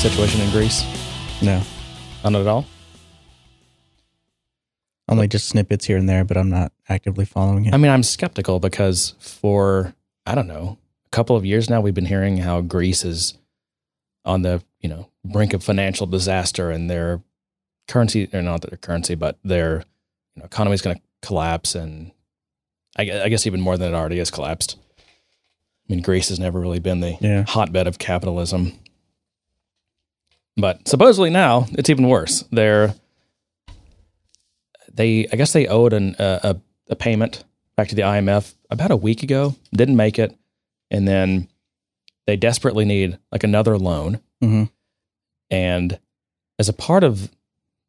situation in Greece? No. Not at all? Only just snippets here and there, but I'm not actively following it. I mean, I'm skeptical because for, I don't know, a couple of years now, we've been hearing how Greece is on the, brink of financial disaster and their currency, or not their currency, but their economy is going to collapse. And I guess even more than it already has collapsed. I mean, Greece has never really been the hotbed of capitalism. But supposedly now it's even worse. They owed a payment back to the IMF about a week ago, didn't make it. And then they desperately need like another loan. Mm-hmm. And as a part of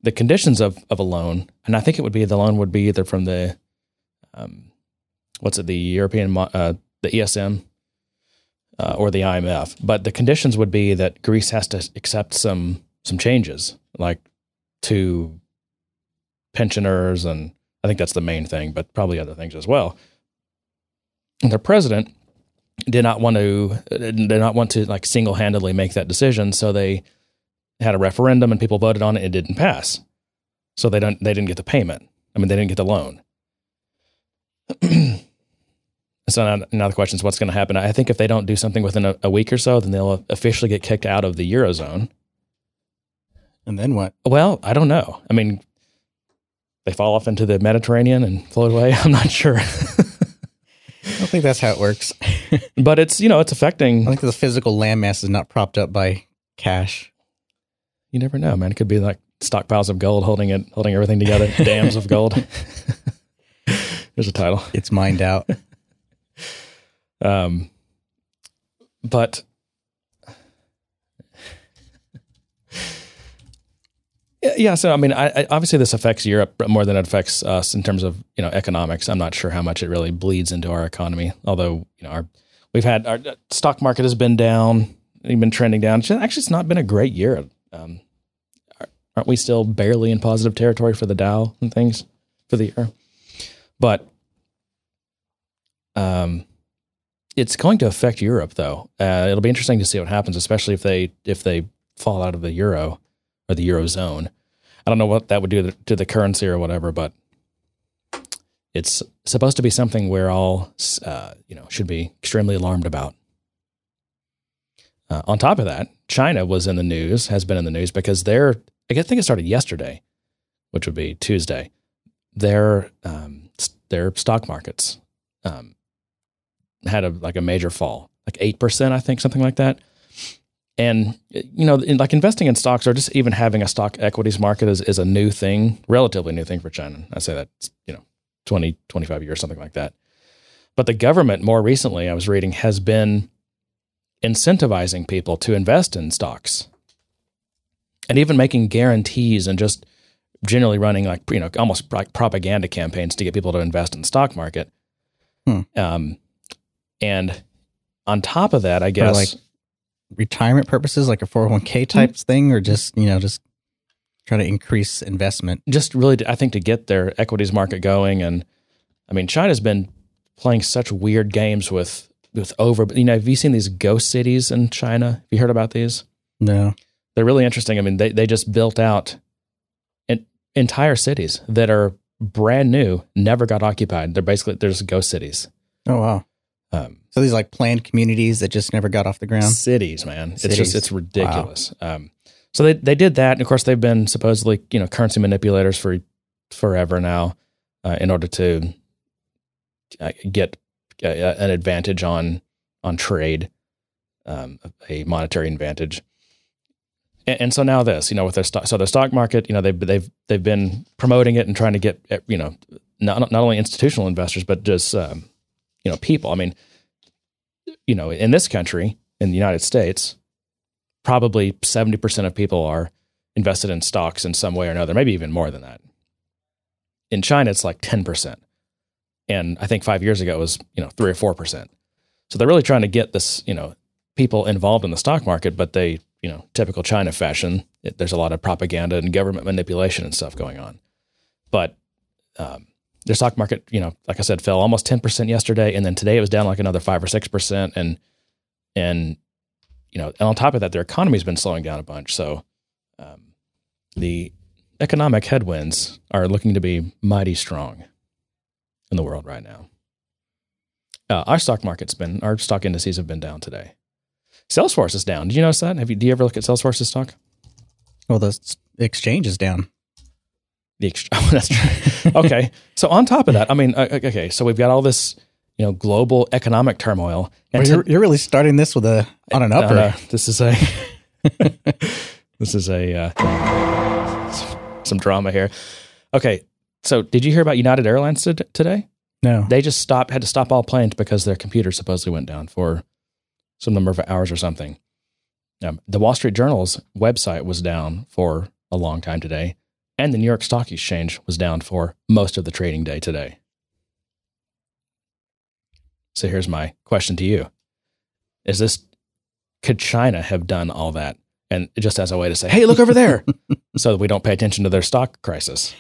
the conditions of a loan, and I think the loan would be either from the, the European, the ESM or the IMF. But the conditions would be that Greece has to accept some changes, like to pensioners, and I think that's the main thing, but probably other things as well. And their president did not want to like single-handedly make that decision, so they had a referendum and people voted on it. It didn't pass, so they didn't get the payment. I mean, they didn't get the loan. So now the question is, what's going to happen? I think if they don't do something within a week or so, then they'll officially get kicked out of the Eurozone. And then what? Well, I don't know. I mean, they fall off into the Mediterranean and float away. I'm not sure. I don't think that's how it works. But it's, it's affecting. I think the physical landmass is not propped up by cash. You never know, man. It could be like stockpiles of gold holding everything together. Dams of gold. There's a title. It's mined out. But yeah, so I mean, I obviously this affects Europe more than it affects us in terms of, economics. I'm not sure how much it really bleeds into our economy, although, our stock market has been down, it's been trending down. Actually, it's not been a great year. Aren't we still barely in positive territory for the Dow and things for the year? But it's going to affect Europe, though. It'll be interesting to see what happens, especially if they fall out of the euro or the eurozone. I don't know what that would do to the currency or whatever, but it's supposed to be something we're all should be extremely alarmed about. On top of that, China has been in the news because I think it started yesterday, which would be Tuesday. Their stock markets had a major fall, like 8%, I think, something like that. And, investing in stocks or just even having a stock equities market is a new thing, relatively new thing for China. I say that, 20, 25 years, something like that. But the government more recently, I was reading, has been incentivizing people to invest in stocks and even making guarantees and just generally running almost like propaganda campaigns to get people to invest in the stock market. And on top of that, I guess, for like retirement purposes, like a 401k type thing, or just, just try to increase investment. Just really, I think, to get their equities market going. And I mean, China's been playing such weird games have you seen these ghost cities in China? Have you heard about these? No. They're really interesting. I mean, they just built out entire cities that are brand new, never got occupied. They're just ghost cities. Oh, wow. So these like planned communities that just never got off the ground. Cities, man. Cities. It's just, it's ridiculous. Wow. So they did that. And of course they've been supposedly, currency manipulators for forever now, in order to get an advantage on trade, a monetary advantage. And so now this, with their stock, so the stock market, they've been promoting it and trying to get, not only institutional investors, but just, people. I mean, in this country, in the United States, probably 70% of people are invested in stocks in some way or another, maybe even more than that. In China, it's like 10%. And I think 5 years ago it was, 3 or 4%. So they're really trying to get this, people involved in the stock market, but they, typical China fashion, there's a lot of propaganda and government manipulation and stuff going on. But, their stock market, like I said, fell almost 10% yesterday, and then today it was down like another 5 or 6%, and and on top of that, their economy's been slowing down a bunch. So the economic headwinds are looking to be mighty strong in the world right now. Our stock indices have been down today. Salesforce is down. Did you notice that? Do you ever look at Salesforce's stock? Well, the exchange is down. That's true. Okay. So on top of that, so we've got all this, global economic turmoil. And you're really starting this with an upper. Some drama here. Okay. So did you hear about United Airlines today? No. They just had to stop all planes because their computer supposedly went down for some number of hours or something. The Wall Street Journal's website was down for a long time today. And the New York Stock Exchange was down for most of the trading day today. So here's my question to you. Could China have done all that? And just as a way to say, hey, look over there, so that we don't pay attention to their stock crisis.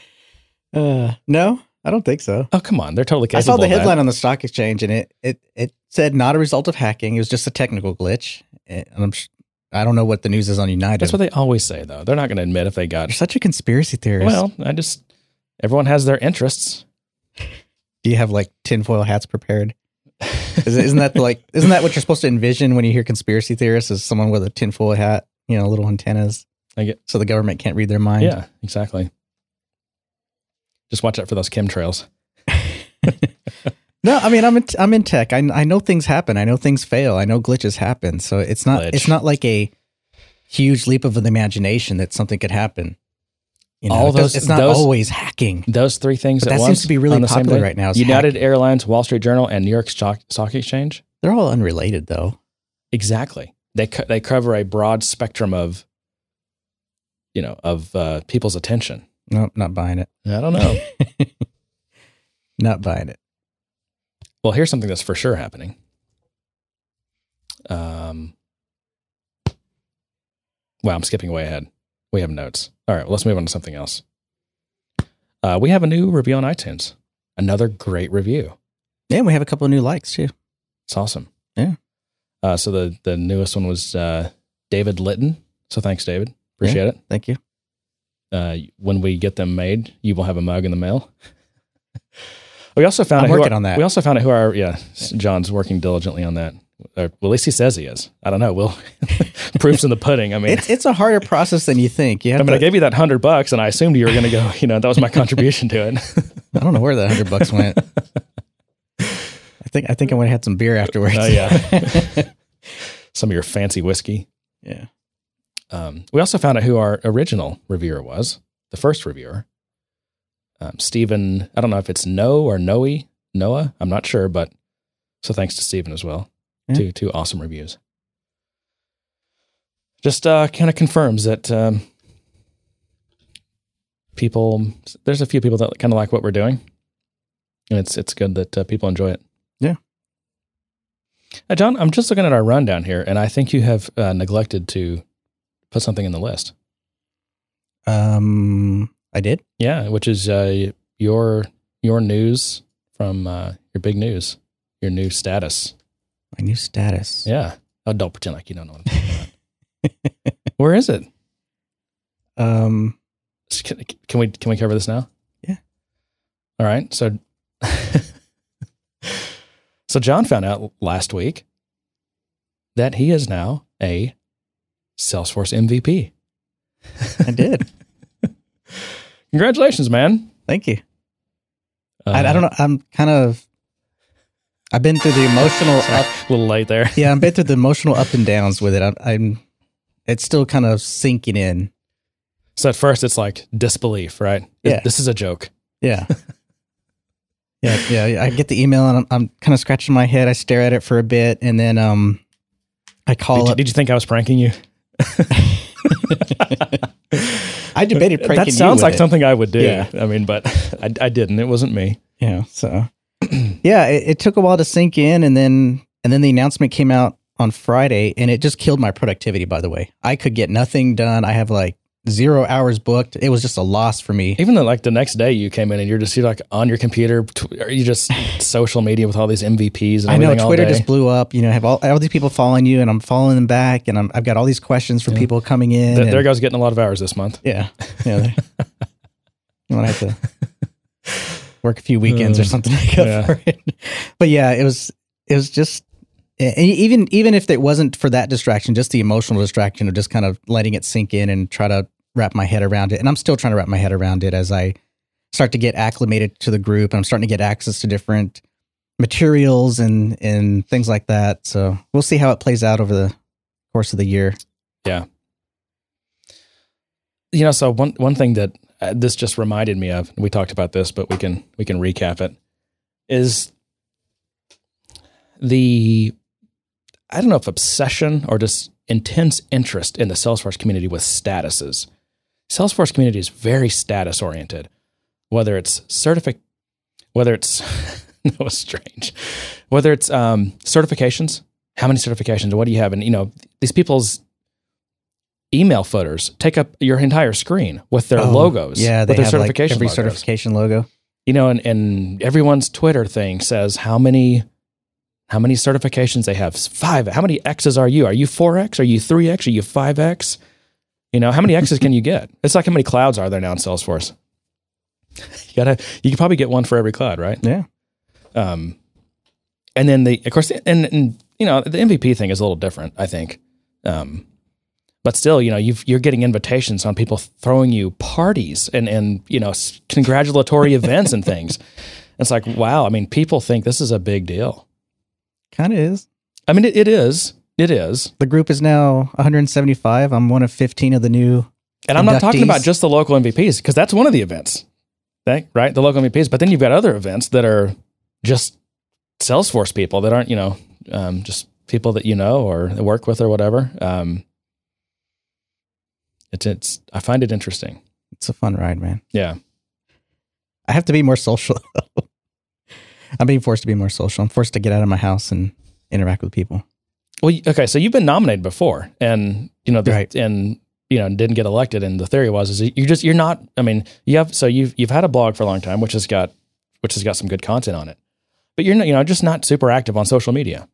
No, I don't think so. Oh, come on. They're totally capable of that. I saw the headline on the stock exchange, and it said not a result of hacking. It was just a technical glitch. And I don't know what the news is on United. That's what they always say, though. They're not going to admit if they got... You're such a conspiracy theorist. Well, everyone has their interests. Do you have, tinfoil hats prepared? Isn't that what you're supposed to envision when you hear conspiracy theorists, is someone with a tinfoil hat, little antennas, so the government can't read their mind? Yeah, exactly. Just watch out for those chemtrails. No, I'm in tech. I know things happen. I know things fail. I know glitches happen. So it's not like a huge leap of the imagination that something could happen. It's not always hacking. Those three things at once. That seems to be really popular right now. United Airlines, Wall Street Journal, and New York Stock Exchange. They're all unrelated, though. Exactly. They cover a broad spectrum of people's attention. Nope, not buying it. I don't know. Not buying it. Well, here's something that's for sure happening. Wow, I'm skipping way ahead. We have notes. All right, well, let's move on to something else. We have a new review on iTunes. Another great review. Yeah, and we have a couple of new likes, too. It's awesome. Yeah. So the newest one was David Litton. So thanks, David. Appreciate it. Thank you. When we get them made, you will have a mug in the mail. We also found out who our John's working diligently on that. Or, well, at least he says he is. I don't know. We'll proof's in the pudding. It's a harder process than you think. I gave you that $100 and I assumed you were going to go, that was my contribution to it. I don't know where that $100 went. I think I went and had some beer afterwards. Oh yeah. Some of your fancy whiskey. Yeah. We also found out who our original reviewer was. The first reviewer. Stephen, I don't know if it's Noah, I'm not sure, but so thanks to Stephen as well. Yeah. Two awesome reviews. Just kind of confirms that there's a few people that kind of like what we're doing, and it's good that people enjoy it. Yeah. John, I'm just looking at our rundown here, and I think you have neglected to put something in the list. I did? Yeah, which is your news from your big news, your new status. My new status. Yeah. Oh, don't pretend like you don't know what I'm talking about. Where is it? Can we cover this now? Yeah. All right. So so John found out last week that he is now a Salesforce MVP. I did. Congratulations, man. Thank you. I don't know. I've been through the emotional up. A little late there. Yeah, I've been through the emotional up and downs with it. It's still kind of sinking in. So at first it's like disbelief, right? Yeah. This is a joke. Yeah. Yeah. I get the email and I'm kind of scratching my head. I stare at it for a bit. And then I call up. Did you think I was pranking you? I debated pranking you. That sounds like something I would do. Yeah. But I didn't. It wasn't me. Yeah. So, yeah, it took a while to sink in, and then the announcement came out on Friday, and it just killed my productivity. By the way, I could get nothing done. I have 0 hours booked. It was just a loss for me. Even though, like, the next day you came in and you're like on your computer, you just social media with all these MVPs. And I know Twitter just blew up. You know, I have all these people following you, and I'm following them back, and I've got all these questions from people coming in. There goes getting a lot of hours this month. Yeah. I'm gonna have to work a few weekends or something like that for it. But yeah, it was just. And even if it wasn't for that distraction, just the emotional distraction of just kind of letting it sink in and try to wrap my head around it. And I'm still trying to wrap my head around it as I start to get acclimated to the group, and I'm starting to get access to different materials and things like that. So we'll see how it plays out over the course of the year. Yeah. You know, so one thing that this just reminded me of, we talked about this, but we can recap it, is the... I don't know if obsession or just intense interest in the Salesforce community with statuses. Salesforce community is very status oriented, whether it's that was strange, whether it's certifications, how many certifications, what do you have? And, you know, these people's email footers take up your entire screen with their logos. Yeah. They have like every certification logo, you know, and everyone's Twitter thing says how many certifications they have. 5. How many X's are you? Are you 4X? Are you 3X? Are you 5X? You know, how many X's can you get? It's like how many clouds are there now in Salesforce? You can probably get one for every cloud, right? Yeah. And then the MVP thing is a little different, I think. But still, you know, you're getting invitations on people throwing you parties and you know, congratulatory events and things. It's like, wow. I mean, people think this is a big deal. Kind of is. I mean, it is. The group is now 175. I'm one of 15 of the new And I'm not talking about just the local MVPs, because that's one of the events, right? The local MVPs. But then you've got other events that are just Salesforce people that aren't, you know, just people that you know or work with or whatever. I find it interesting. It's a fun ride, man. Yeah. I have to be more social, though. I'm being forced to be more social. I'm forced to get out of my house and interact with people. Well, okay, so you've been nominated before, and you know, right. And you know, didn't get elected. And the theory was you're not. I mean, you have. So you've had a blog for a long time, which has got some good content on it, but you're not. You know, just not super active on social media.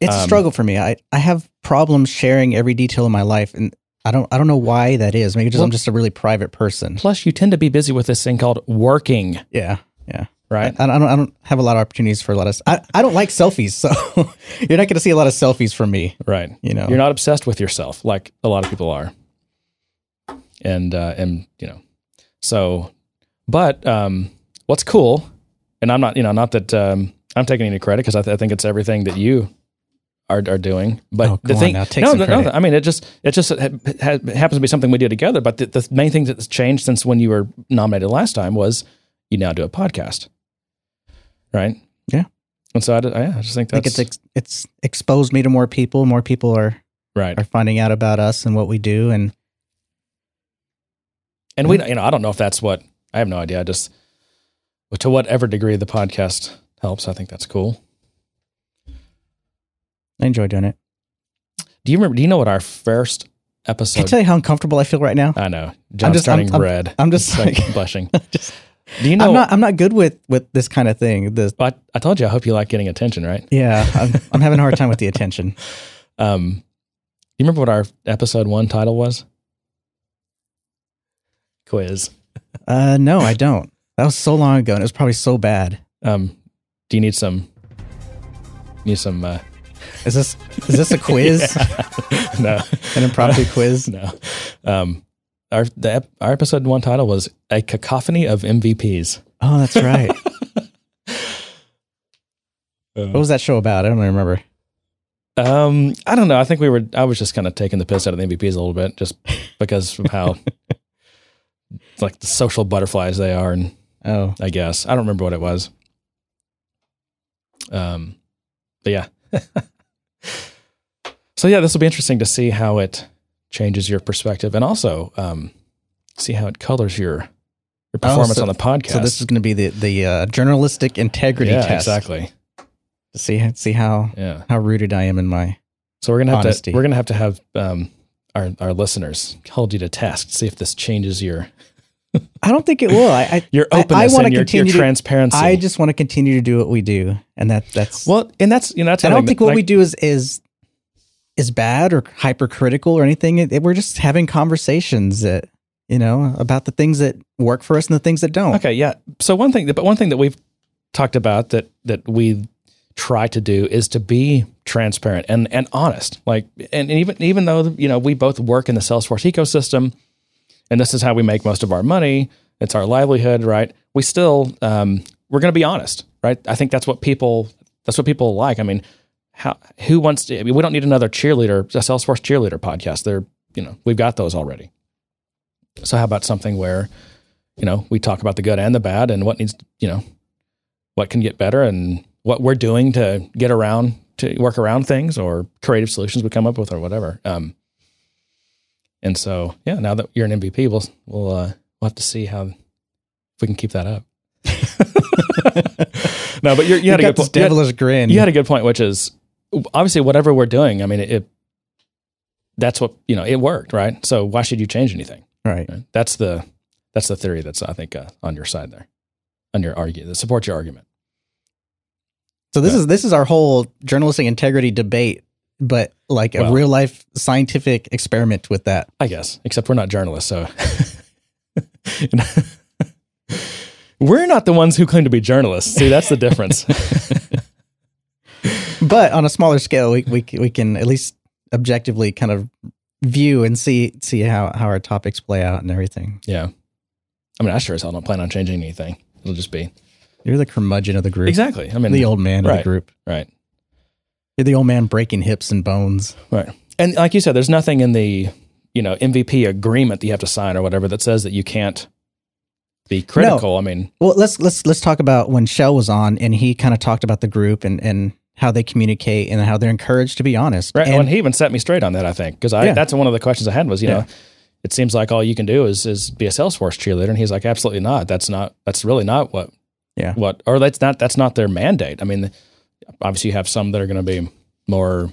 It's a struggle for me. I have problems sharing every detail of my life, and I don't know why that is. Maybe I'm just a really private person. Plus, you tend to be busy with this thing called working. Yeah. Right. I don't have a lot of opportunities for a lot of... I don't like selfies, so you're not going to see a lot of selfies from me. Right. You know, you're not obsessed with yourself like a lot of people are. And you know, so, but what's cool, and I'm not, you know, not that I'm taking any credit, because I think it's everything that you are doing. But the thing... Now, take some credit. I mean, it happens to be something we do together, but the main thing that's changed since when you were nominated last time was you now do a podcast. Right. Yeah. And so I just think it's exposed me to more people. More people are finding out about us and what we do. And we, you know, I don't know if that's what, I have no idea. I just, to whatever degree the podcast helps, I think that's cool. I enjoy doing it. Do you know what our first episode? Can I tell you how uncomfortable I feel right now? I know. I'm red. I'm just like blushing. Do you know? I'm not good with this kind of thing. I told you, I hope you like getting attention, right? Yeah, I'm having a hard time with the attention. You remember what our episode 1 title was? Quiz. No, I don't. That was so long ago, and it was probably so bad. Do you need some? Is this a quiz? No, an impromptu quiz. No. Our episode 1 title was A Cacophony of MVPs. Oh, that's right. What was that show about? I don't remember. I don't know. I think I was just kind of taking the piss out of the MVPs a little bit, just because of how like the social butterflies they are. And I guess I don't remember what it was. But yeah. So yeah, this will be interesting to see how it changes your perspective, and also see how it colors your performance on the podcast. So this is going to be the journalistic integrity test, exactly. To see how rooted I am in my honesty. We're gonna have to have our listeners hold you to task, see if this changes your... I don't think it will. Your openness and your transparency. I just want to continue to do what we do, and that's well, and that's that's. I don't think what we do is bad or hypercritical or anything. We're just having conversations that about the things that work for us and the things that don't. Okay, yeah. So one thing that we've talked about that we try to do is to be transparent and honest. Even though we both work in the Salesforce ecosystem. And this is how we make most of our money. It's our livelihood, right? We still, we're going to be honest, right? I think that's what people like. I mean, we don't need another a Salesforce cheerleader podcast. They're, we've got those already. So how about something where, we talk about the good and the bad and what needs, what can get better and what we're doing to get around, to work around things or creative solutions we come up with or whatever. And so, yeah, now that you're an MVP, we'll have to see if we can keep that up. No, but you had a good point. Devilish grin. You had a good point, which is obviously whatever we're doing. I mean, that's what it worked, right? So why should you change anything? Right. That's the theory that's I think on your side there, on your argument that supports your argument. So this is our whole journalistic integrity debate. But a real life scientific experiment with that, I guess. Except we're not journalists, so we're not the ones who claim to be journalists. See, that's the difference. But on a smaller scale, we can at least objectively kind of view and see how our topics play out and everything. Yeah, I mean, I sure as hell don't plan on changing anything. It'll just be you're the curmudgeon of the group, exactly. I mean, the old man of the group, right? You're the old man breaking hips and bones. Right. And like you said, there's nothing in the, MVP agreement that you have to sign or whatever that says that you can't be critical. No. I mean, well, let's talk about when Shell was on and he kind of talked about the group and how they communicate and how they're encouraged to be honest. Right. And he even set me straight on that, I think, because that's one of the questions I had was, it seems like all you can do is be a Salesforce cheerleader. And he's like, absolutely not. That's really not what, or that's not their mandate. I mean, obviously you have some that are going to be more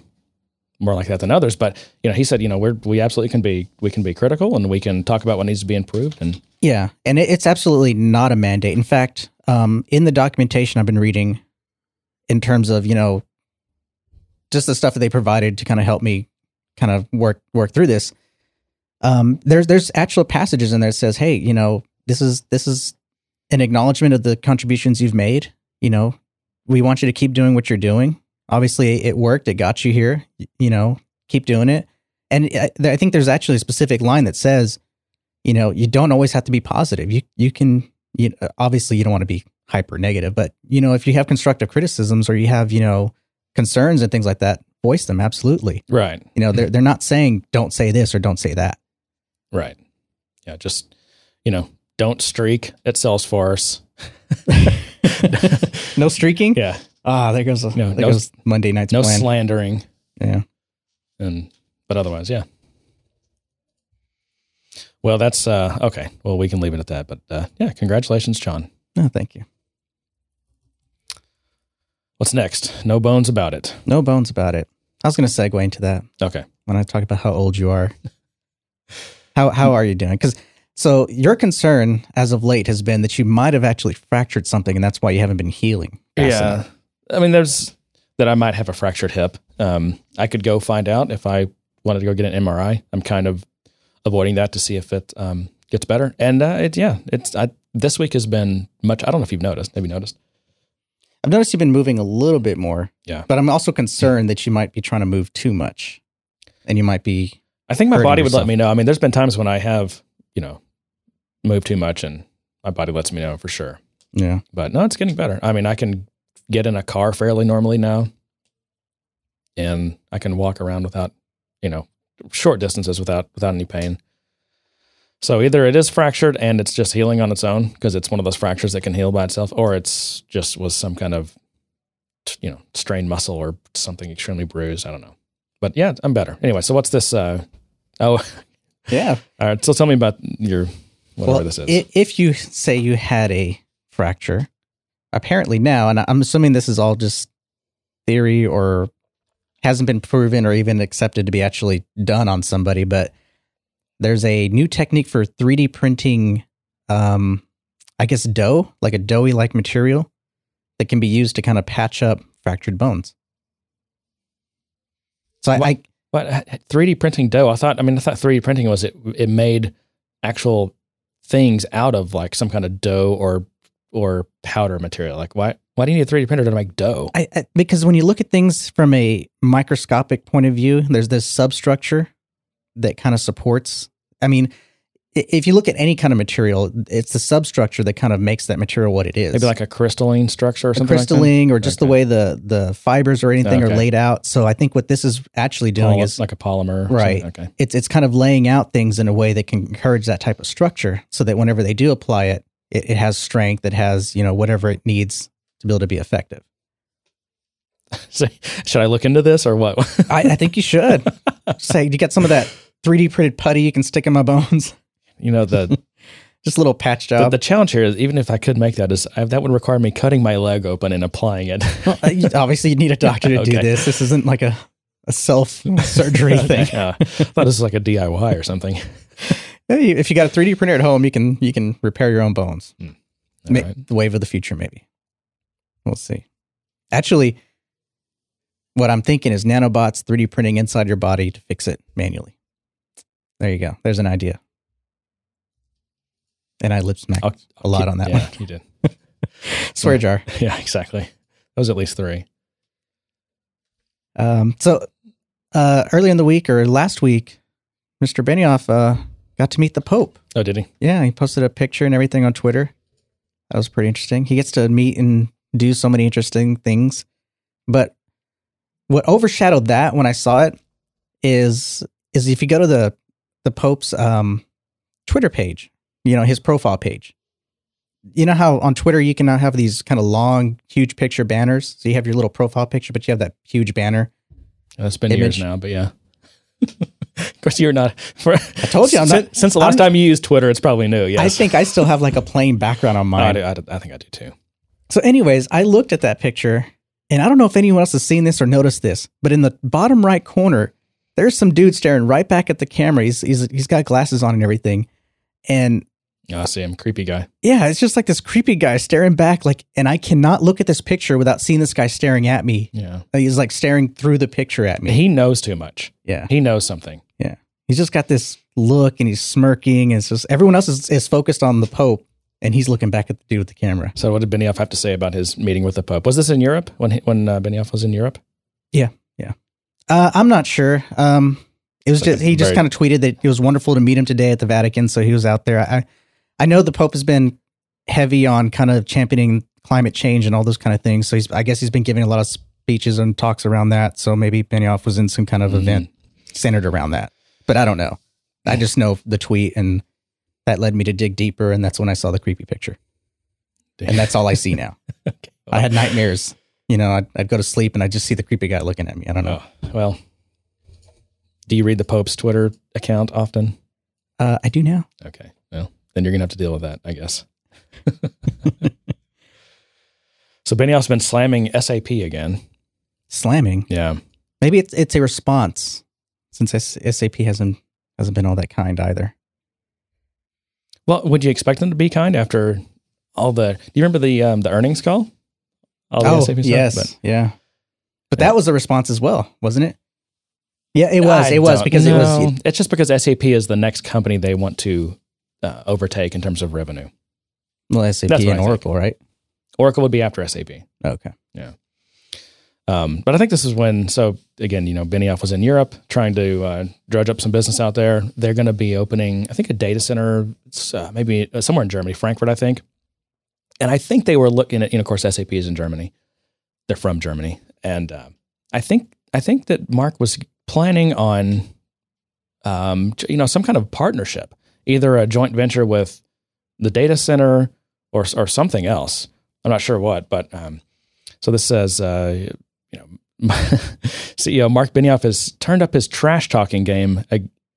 like that than others, but he said we absolutely can be critical and we can talk about what needs to be improved and it's absolutely not a mandate. In fact, in the documentation I've been reading, in terms of just the stuff that they provided to kind of help me kind of work through this, there's actual passages in there that says, hey, this is an acknowledgement of the contributions you've made. We want you to keep doing what you're doing. Obviously, it worked. It got you here. Keep doing it. And I think there's actually a specific line that says, you don't always have to be positive. You can, obviously, you don't want to be hyper negative, but, if you have constructive criticisms or you have, concerns and things like that, voice them. Absolutely. Right. They're not saying don't say this or don't say that. Right. Yeah. Just, don't streak at Salesforce. No streaking? Yeah. There goes goes Monday night's plan. No slandering. Yeah. But otherwise, yeah. Well, that's okay. Well, we can leave it at that. But congratulations, John. No, thank you. What's next? No bones about it. No bones about it. I was going to segue into that. Okay. When I talk about how old you are. How are you doing? Because... So your concern as of late has been that you might have actually fractured something, and that's why you haven't been healing. Yeah, I mean, there's that I might have a fractured hip. I could go find out if I wanted to go get an MRI. I'm kind of avoiding that to see if it gets better. And this week has been much. I don't know if you've noticed. Have you noticed? I've noticed you've been moving a little bit more. Yeah, but I'm also concerned that you might be trying to move too much, and you might be. I think my body would let me know. I mean, there's been times when I have move too much and my body lets me know for sure. Yeah. But no, it's getting better. I mean, I can get in a car fairly normally now and I can walk around without, short distances without any pain. So either it is fractured and it's just healing on its own because it's one of those fractures that can heal by itself, or it's just was some kind of, strained muscle or something extremely bruised. I don't know. But yeah, I'm better. Anyway, so what's this? Yeah. All right. So tell me about your... Whatever this is. If you say you had a fracture, apparently now, and I'm assuming this is all just theory or hasn't been proven or even accepted to be actually done on somebody, but there's a new technique for 3D printing, I guess dough, like a doughy-like material that can be used to kind of patch up fractured bones. So what 3D printing dough? I thought 3D printing was it made actual things out of like some kind of dough or powder material. Like why do you need a 3D printer to make dough? Because when you look at things from a microscopic point of view, there's this substructure that kind of supports. I mean, if you look at any kind of material, it's the substructure that kind of makes that material what it is. Maybe like a crystalline structure or something like that? Crystalline or just the way the fibers or anything are laid out. So I think what this is actually doing is like a polymer. Right. Okay. It's kind of laying out things in a way that can encourage that type of structure so that whenever they do apply it, it has strength, it has, you know, whatever it needs to be able to be effective. So should I look into this or what? I think you should. Say, you got some of that 3D printed putty you can stick in my bones? You know, the just a little patch job. The challenge here is, even if I could make that, that would require me cutting my leg open and applying it. Well, obviously, you need a doctor to do this. This isn't like a self-surgery thing. I thought this was like a DIY or something. If you got a 3D printer at home, you can repair your own bones. Right. The wave of the future, maybe. We'll see. Actually, what I'm thinking is nanobots 3D printing inside your body to fix it manually. There you go. There's an idea. And I lip smacked a lot on that one. Yeah, you did. Swear jar. Yeah, exactly. That was at least three. So early in the week or last week, Mr. Benioff got to meet the Pope. Oh, did he? Yeah, he posted a picture and everything on Twitter. That was pretty interesting. He gets to meet and do so many interesting things. But what overshadowed that when I saw it is if you go to the Pope's Twitter page, you know, his profile page. You know how on Twitter you can now have these kind of long, huge picture banners? So you have your little profile picture, but you have that huge banner. It's been years now, but yeah. Of course, you're not. I told you I'm not. Since the last time you used Twitter, it's probably new, yes. I think I still have like a plain background on mine. I think I do too. So anyways, I looked at that picture, and I don't know if anyone else has seen this or noticed this, but in the bottom right corner, there's some dude staring right back at the camera. He's got glasses on and everything. And I see him, creepy guy. Yeah, it's just like this creepy guy staring back, like, and I cannot look at this picture without seeing this guy staring at me. Yeah. He's like staring through the picture at me. He knows too much. Yeah. He knows something. Yeah. He's just got this look and he's smirking, and it's just everyone else is focused on the Pope and he's looking back at the dude with the camera. So what did Benioff have to say about his meeting with the Pope? Was this in Europe when Benioff was in Europe? Yeah. Yeah. I'm not sure. It was just, he just kind of tweeted that it was wonderful to meet him today at the Vatican. So he was out there. I know the Pope has been heavy on kind of championing climate change and all those kind of things. So I guess he's been giving a lot of speeches and talks around that. So maybe Benioff was in some kind of event centered around that, but I don't know. I just know the tweet, and that led me to dig deeper. And that's when I saw the creepy picture. Damn. And that's all I see now. Okay. I had nightmares, you know, I'd go to sleep and I just see the creepy guy looking at me. I don't know. Oh, well. Do you read the Pope's Twitter account often? I do now. Okay. Well, then you're going to have to deal with that, I guess. So Benioff's been slamming SAP again. Slamming? Yeah. Maybe it's a response, since SAP hasn't been all that kind either. Well, would you expect them to be kind after all do you remember the earnings call? SAP stuff? Yes. But that was a response as well, wasn't it? Yeah, it was. It's just because SAP is the next company they want to overtake in terms of revenue. Well, SAP and Oracle, right? Oracle would be after SAP. Okay. Yeah. But I think this is when, so again, you know, Benioff was in Europe trying to dredge up some business out there. They're going to be opening, I think, a data center, maybe somewhere in Germany, Frankfurt, I think. And I think they were looking at, you know, of course, SAP is in Germany. They're from Germany. And I think that Marc was planning on, you know, some kind of partnership, either a joint venture with the data center or something else. I'm not sure what, but so this says, you know, CEO Marc Benioff has turned up his trash talking game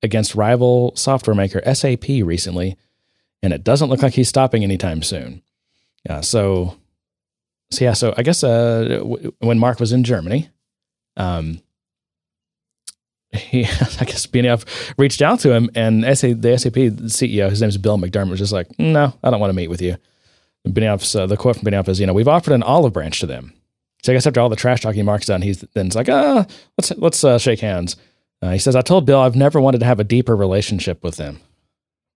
against rival software maker SAP recently, and it doesn't look like he's stopping anytime soon. So I guess when Marc was in Germany. I guess Benioff reached out to him, and the SAP CEO, his name is Bill McDermott, was just like, no, I don't want to meet with you. Benioff's, the quote from Benioff is, we've offered an olive branch to them. So I guess after all the trash talking Mark's done, it's like, let's shake hands. He says, I told Bill I've never wanted to have a deeper relationship with them.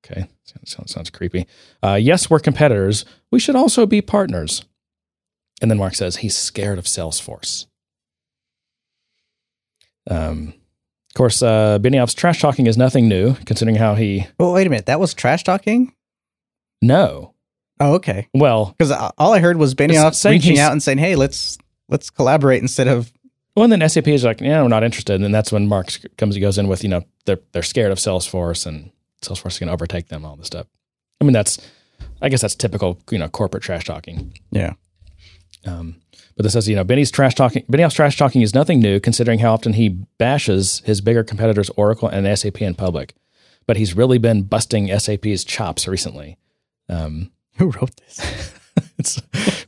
Okay, sounds creepy. Yes, we're competitors. We should also be partners. And then Mark says he's scared of Salesforce. Of course, Benioff's trash talking is nothing new, considering how he... Well, wait a minute. That was trash talking? No. Oh, okay. Well... Because all I heard was Benioff reaching out and saying, hey, let's collaborate instead of... Well, and then SAP is like, yeah, we're not interested. And that's when Mark goes in with, they're scared of Salesforce and Salesforce is going to overtake them, all this stuff. I mean, I guess that's typical, corporate trash talking. Yeah. But this says, Benioff's trash talking is nothing new, considering how often he bashes his bigger competitors, Oracle and SAP, in public. But he's really been busting SAP's chops recently. Who wrote this? It's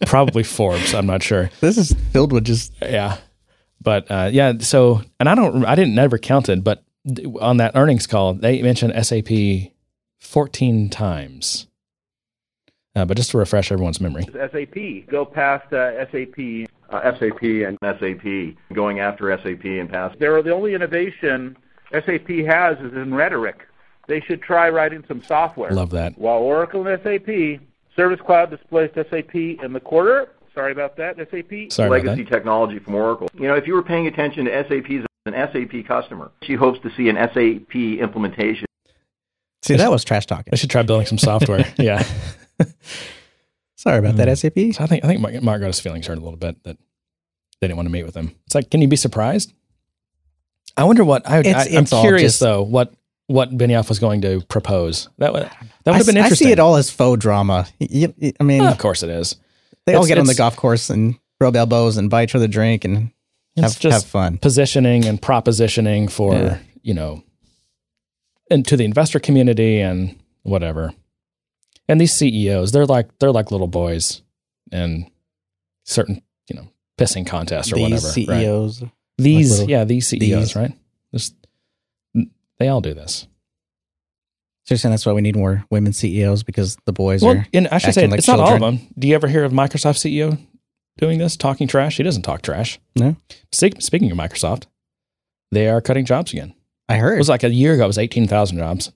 probably Forbes. I'm not sure. This is filled with just... Yeah. But so, and I never counted, but on that earnings call, they mentioned SAP 14 times. But just to refresh everyone's memory. SAP, go past SAP, SAP and SAP, going after SAP and past. The only innovation SAP has is in rhetoric. They should try writing some software. Love that. While Oracle and SAP, Service Cloud displaced SAP in the quarter. Sorry about that, SAP. Sorry Legacy about that. Technology from Oracle. If you were paying attention to SAP as an SAP customer, she hopes to see an SAP implementation. See, that was trash talking. I should try building some software. Yeah. Sorry about that, SAP. So I think Mark got his feelings hurt a little bit that they didn't want to meet with him. It's like, can you be surprised? I wonder what I'm curious though what Benioff was going to propose. That would have been interesting. I see it all as faux drama. I mean, of course it is. They all get on the golf course and rub elbows and buy each other a drink and have fun. Positioning and propositioning for and to the investor community and whatever. And these CEOs, they're like little boys in certain, pissing contests or whatever. CEOs. Right? These CEOs, right? They all do this. So you're saying that's why we need more women CEOs because the boys are. And I should say, it's not all of them. Do you ever hear of Microsoft CEO doing this, talking trash? He doesn't talk trash. No. Speaking of Microsoft, they are cutting jobs again. I heard. It was like a year ago, it was 18,000 jobs.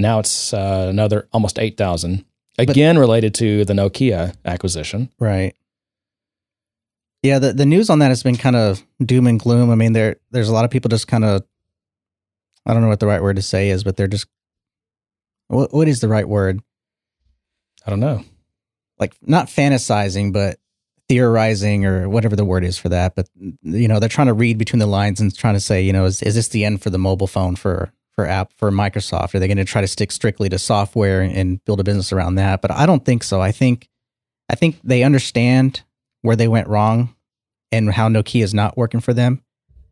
Now it's another almost 8,000, again, related to the Nokia acquisition. Right. Yeah, the news on that has been kind of doom and gloom. I mean, there's a lot of people just kind of, I don't know what the right word to say is, but they're just, what is the right word? I don't know. Like, not fantasizing, but theorizing or whatever the word is for that. But, they're trying to read between the lines and trying to say, is this the end for the mobile phone for Microsoft? Are they going to try to stick strictly to software and build a business around that? But I don't think so. I think they understand where they went wrong and how Nokia is not working for them.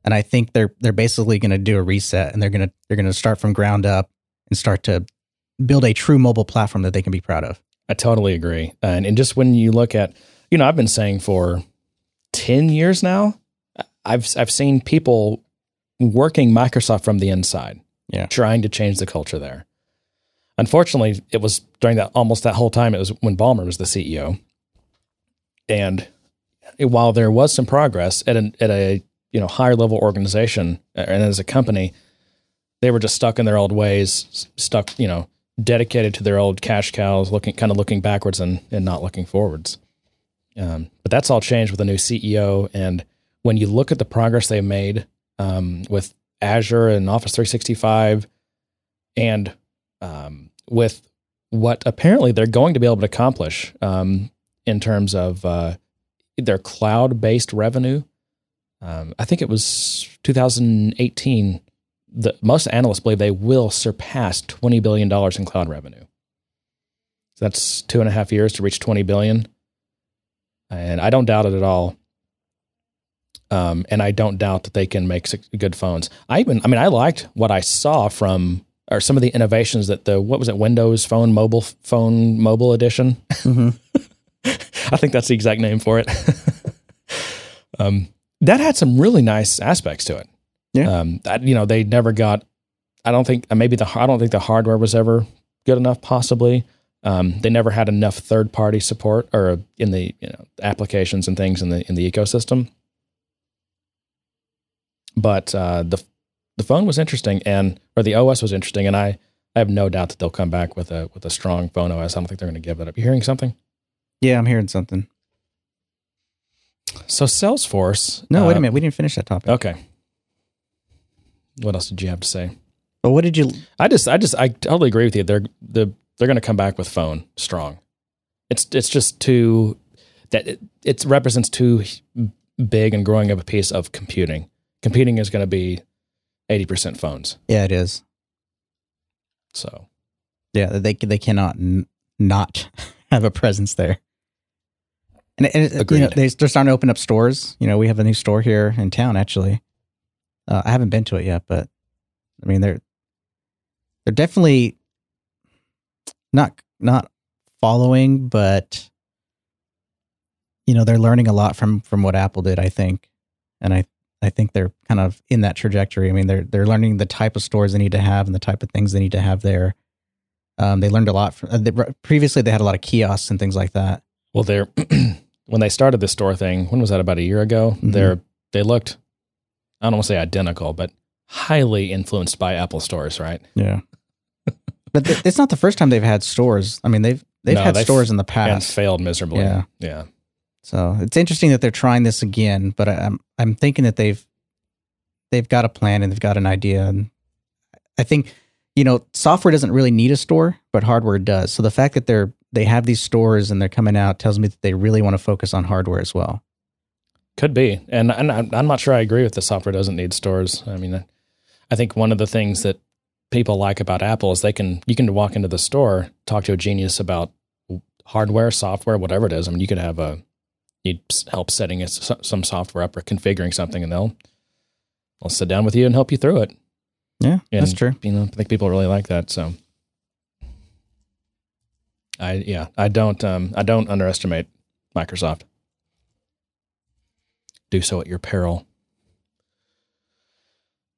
And I think they're basically going to do a reset and they're going to start from ground up and start to build a true mobile platform that they can be proud of. I totally agree. And just when you look at, I've been saying for 10 years now, I've seen people working Microsoft from the inside. Yeah. Trying to change the culture there. Unfortunately, it was during that whole time, it was when Ballmer was the CEO. And while there was some progress at a higher level organization and as a company, they were just stuck in their old ways, stuck, dedicated to their old cash cows, looking backwards and not looking forwards. But that's all changed with a new CEO. And when you look at the progress they made with Azure and Office 365 and with what apparently they're going to be able to accomplish in terms of their cloud-based revenue. I think it was 2018. Most analysts believe they will surpass $20 billion in cloud revenue. So that's 2.5 years to reach $20 billion. And I don't doubt it at all. And I don't doubt that they can make good phones. I liked what I saw or some of the innovations that Windows Phone Mobile Edition. Mm-hmm. I think that's the exact name for it. That had some really nice aspects to it. Yeah. They never got, I don't think the hardware was ever good enough, possibly. They never had enough third-party support or in the applications and things in the ecosystem. But the phone was interesting, or the OS was interesting, and I have no doubt that they'll come back with a strong phone OS. I don't think they're going to give that up. You hearing something? Yeah, I'm hearing something. So Salesforce. No, wait a minute. We didn't finish that topic. Okay. What else did you have to say? Well, what did you? I totally agree with you. They're going to come back with phone strong. It's just too that it represents too big and growing of a piece of computing. Computing is going to be 80% phones. Yeah, it is. So, yeah, they cannot not have a presence there. And they're starting to open up stores. We have a new store here in town. Actually, I haven't been to it yet, but I mean they're definitely not following, but they're learning a lot from what Apple did, I think, and I think they're kind of in that trajectory. I mean, they're learning the type of stores they need to have and the type of things they need to have there. They learned a lot previously. They had a lot of kiosks and things like that. Well, when they started this store thing, when was that? About a year ago. Mm-hmm. They looked, I don't want to say identical, but highly influenced by Apple stores, right? Yeah. But it's not the first time they've had stores. I mean, they've had stores in the past and failed miserably. Yeah. So it's interesting that they're trying this again, but I'm thinking that they've got a plan and they've got an idea, and I think software doesn't really need a store, but hardware does. So the fact that they have these stores and they're coming out tells me that they really want to focus on hardware as well. Could be, and I'm not sure I agree with the software doesn't need stores. I mean, I think one of the things that people like about Apple is you can walk into the store, talk to a genius about hardware, software, whatever it is. I mean, you could have need help setting some software up or configuring something, and they'll sit down with you and help you through it. Yeah, that's true. I think people really like that. So, I don't underestimate Microsoft. Do so at your peril.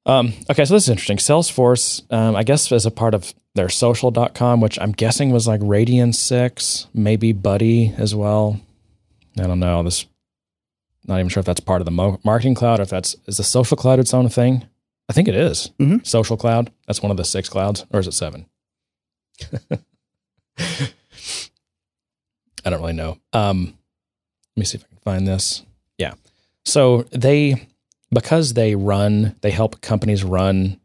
Okay, so this is interesting. Salesforce, I guess, as a part of their social.com, which I'm guessing was like Radian 6, maybe Buddy as well. I don't know. Not even sure if that's part of the marketing cloud, or if is the social cloud its own thing? I think it is. Mm-hmm. Social cloud. That's one of the 6 clouds, or is it 7? I don't really know. Let me see if I can find this. Yeah. So they help companies run,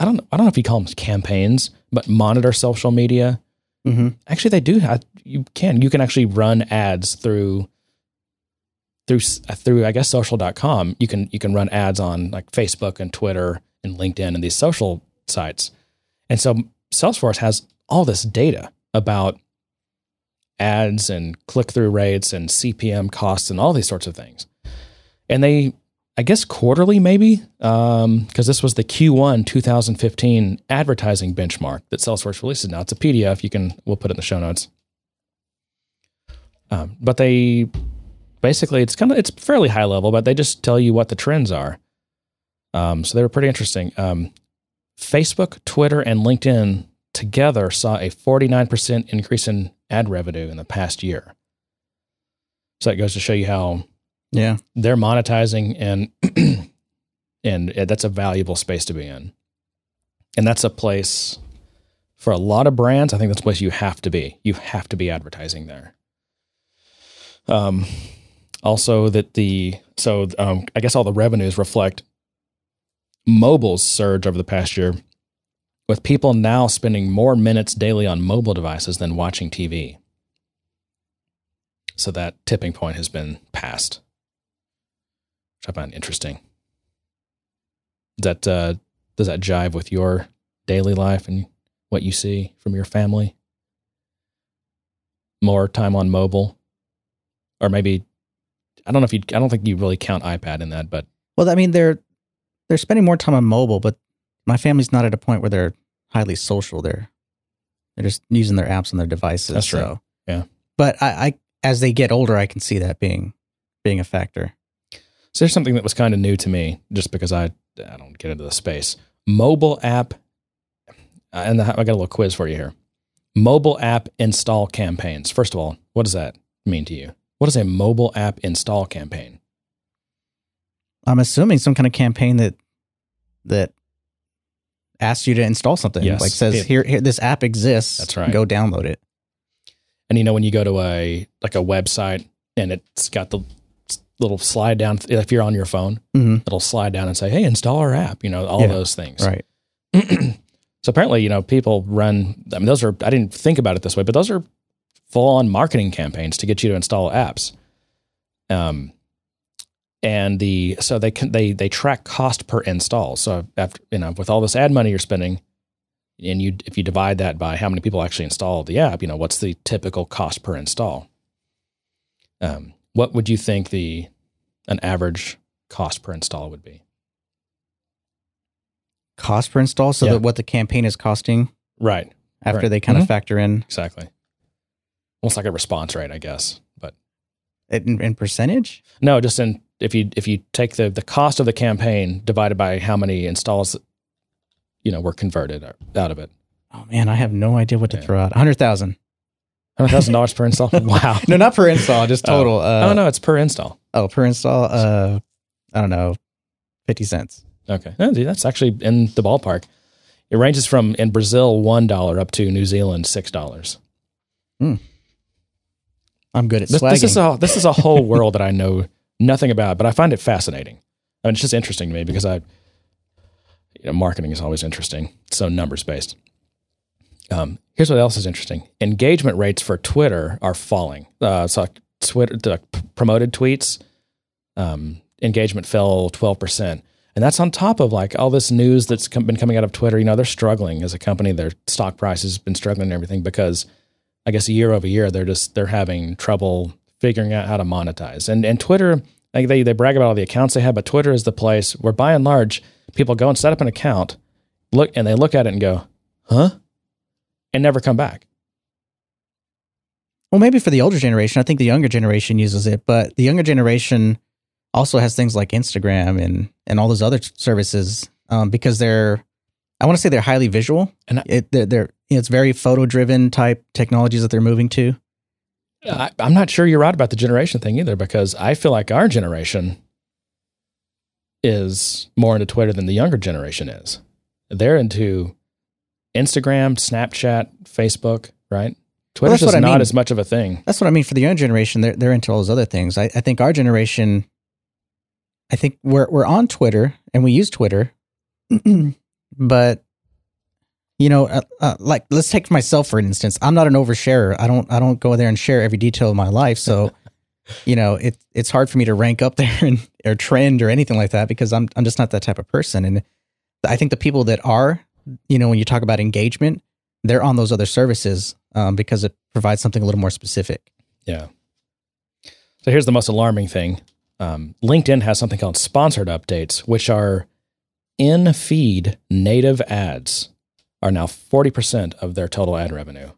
I don't know if you call them campaigns, but monitor social media. Mm-hmm. Actually, they do. You can actually run ads through I guess social.com. You can run ads on like Facebook and Twitter and LinkedIn and these social sites. And so Salesforce has all this data about ads and click-through rates and CPM costs and all these sorts of things. And they, I guess quarterly maybe, because this was the Q1 2015 advertising benchmark that Salesforce releases now. It's a PDF. We'll put it in the show notes. But they basically, it's fairly high level, but they just tell you what the trends are. So they were pretty interesting. Facebook, Twitter, and LinkedIn together saw a 49% increase in ad revenue in the past year. So that goes to show you how they're monetizing, and that's a valuable space to be in. And that's a place for a lot of brands. I think that's a place you have to be. You have to be advertising there. Also that I guess all the revenues reflect mobile's surge over the past year, with people now spending more minutes daily on mobile devices than watching TV. So that tipping point has been passed, which I find interesting. Does that jive with your daily life and what you see from your family? More time on mobile, or maybe I don't think you really count iPad in that, but well, I mean they're spending more time on mobile, but my family's not at a point where they're highly social. They're just using their apps on their devices. That's true. So. Yeah, but as they get older, I can see that being a factor. So here's something that was kind of new to me, just because I don't get into the space. Mobile app, and I got a little quiz for you here. Mobile app install campaigns. First of all, what does that mean to you? What is a mobile app install campaign? I'm assuming some kind of campaign that asks you to install something. Yes. Like says, here, this app exists. That's right. Go download it. And you know, when you go to a website and it's got the little slide down, if you're on your phone, mm-hmm. it'll slide down and say, hey, install our app, you know, all those things. Right. So apparently, you know, people run, I mean, those are, I didn't think about it this way, but those are full on marketing campaigns to get you to install apps. And so they track cost per install. So after, you know, with all this ad money you're spending, and if you divide that by how many people actually install the app, you know, what's the typical cost per install? What would you think an average cost per install would be? Cost per install, so that what the campaign is costing, right? After they kind of factor in exactly, almost like a response rate, I guess, but in percentage? No, just in if you take the cost of the campaign divided by how many installs, you know, were converted out of it. Oh man, I have no idea what to throw out. $100,000 per install. Wow. No, not per install, just total. Oh no, it's per install. Oh, per install. I don't know, 50 cents. Okay, that's actually in the ballpark. It ranges from in Brazil $1 up to New Zealand $6. Mm. I'm good at slagging. This is a whole world that I know nothing about, but I find it fascinating. I mean, it's just interesting to me because marketing is always interesting. It's so numbers based. Here's what else is interesting. Engagement rates for Twitter are falling. So Twitter, the promoted tweets, engagement fell 12%. And that's on top of like all this news that's been coming out of Twitter. You know, they're struggling as a company. Their stock price has been struggling and everything because I guess year over year, they're having trouble figuring out how to monetize. And Twitter, like they brag about all the accounts they have, but Twitter is the place where by and large, people go and set up an account, look at it and go, huh? And never come back. Well, maybe for the older generation, I think the younger generation uses it, but the younger generation also has things like Instagram and all those other services because they're highly visual and it's very photo driven type technologies that they're moving to. I'm not sure you're right about the generation thing either, because I feel like our generation is more into Twitter than the younger generation is. They're into Instagram, Snapchat, Facebook, right? Twitter's just not as much of a thing. That's what I mean. For the young generation, they're into all those other things. I think our generation, I think we're on Twitter and we use Twitter, but you know, like let's take myself for instance. I'm not an oversharer. I don't go there and share every detail of my life. So, you know, it's hard for me to rank up there or trend or anything like that because I'm just not that type of person. And I think the people that are, you know, when you talk about engagement, they're on those other services because it provides something a little more specific. Yeah. So here's the most alarming thing. LinkedIn has something called sponsored updates, which are in-feed native ads are now 40% of their total ad revenue.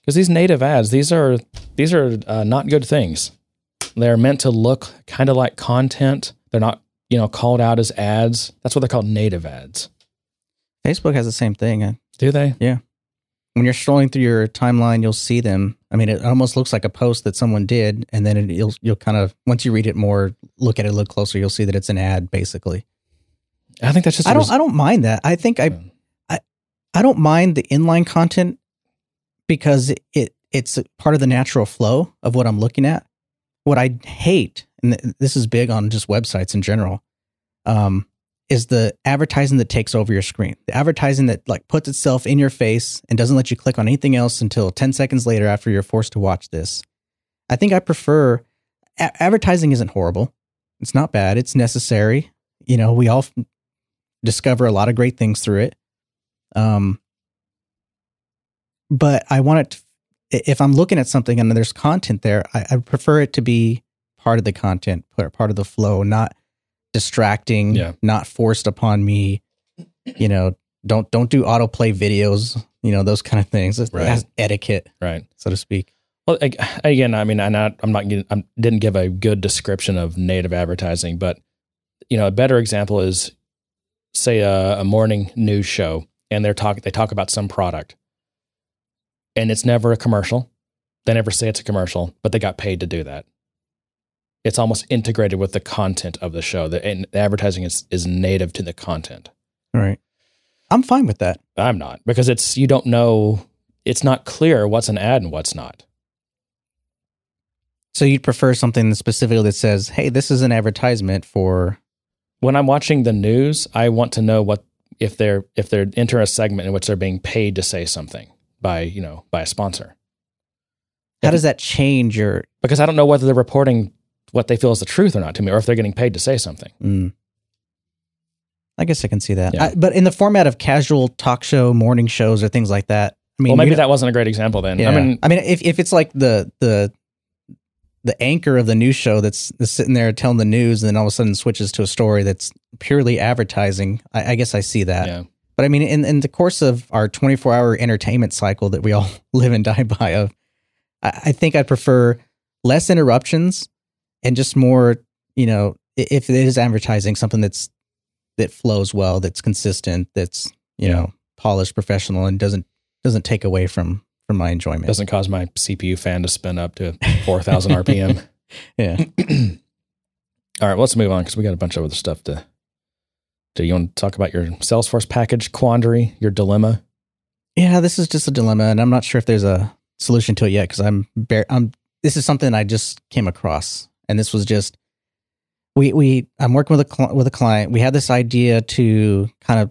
Because these native ads, these are not good things. They're meant to look kind of like content. They're not, you know, called out as ads. That's what they're called, native ads. Facebook has the same thing. Do they? Yeah. When you're scrolling through your timeline, you'll see them. I mean, it almost looks like a post that someone did, and then you'll kind of, once you read it more, look at it a little closer, you'll see that it's an ad, basically. I think that's just... I don't mind that. I think I don't mind the inline content because it's part of the natural flow of what I'm looking at. What I hate, and this is big on just websites in general, is the advertising that takes over your screen. The advertising that like puts itself in your face and doesn't let you click on anything else until 10 seconds later after you're forced to watch this. I think I prefer, advertising isn't horrible. It's not bad. It's necessary. You know, we all discover a lot of great things through it. But I want if I'm looking at something and there's content there, I prefer it to be part of the content, part of the flow, not distracting, not forced upon me, you know, don't do autoplay videos, you know, those kind of things. Right. That's etiquette, right, so to speak. Well, again, I mean, I didn't give a good description of native advertising, but you know, a better example is, say, a morning news show, and they talk about some product, and it's never a commercial. They never say it's a commercial, but they got paid to do that. It's almost integrated with the content of the show. And the advertising is native to the content. All right. I'm fine with that. I'm not, because you don't know, it's not clear what's an ad and what's not. So you'd prefer something specifically that says, hey, this is an advertisement for... When I'm watching the news, I want to know if they're enter a segment in which they're being paid to say something by a sponsor. How does that change your... Because I don't know whether they're reporting what they feel is the truth or not to me, or if they're getting paid to say something. Mm. I guess I can see that. Yeah. But in the format of casual talk show, morning shows, or things like that, I mean... Well, maybe that wasn't a great example then. Yeah. I mean, if it's like the anchor of the news show that's sitting there telling the news, and then all of a sudden switches to a story that's purely advertising, I guess I see that. Yeah. But I mean, in the course of our 24-hour entertainment cycle that we all live and die by of, I think I'd prefer less interruptions and just more, you know, if it is advertising, something that flows well, that's consistent, that's, you know, polished, professional, and doesn't take away from my enjoyment. Doesn't cause my CPU fan to spin up to 4,000 RPM. Yeah. All right, well, let's move on, because we got a bunch of other stuff to do. You want to talk about your Salesforce package quandary, your dilemma? Yeah, this is just a dilemma, and I'm not sure if there's a solution to it yet, because this is something I just came across, and this was just I'm working with a client. We had this idea to kind of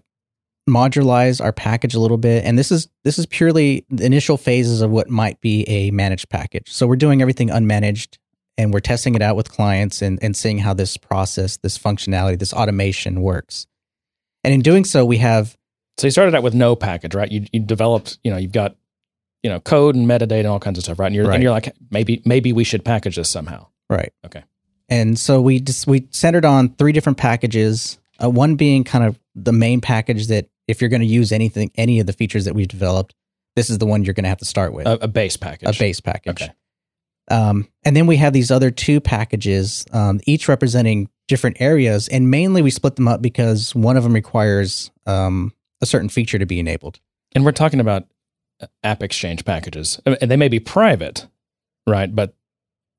modularize our package a little bit, and this is purely the initial phases of what might be a managed package. So we're doing everything unmanaged, and we're testing it out with clients and seeing how this process, this functionality, this automation works. And in doing so, we have... So you started out with no package, right? You developed, you've got, code and metadata and all kinds of stuff, right? And you're like, maybe we should package this somehow. Right. Okay. And so we centered on three different packages. One being kind of the main package that if you're going to use anything, any of the features that we've developed, this is the one you're going to have to start with. A base package. Okay. And then we have these other two packages, each representing different areas. And mainly we split them up because one of them requires a certain feature to be enabled. And we're talking about App Exchange packages, and they may be private, right? But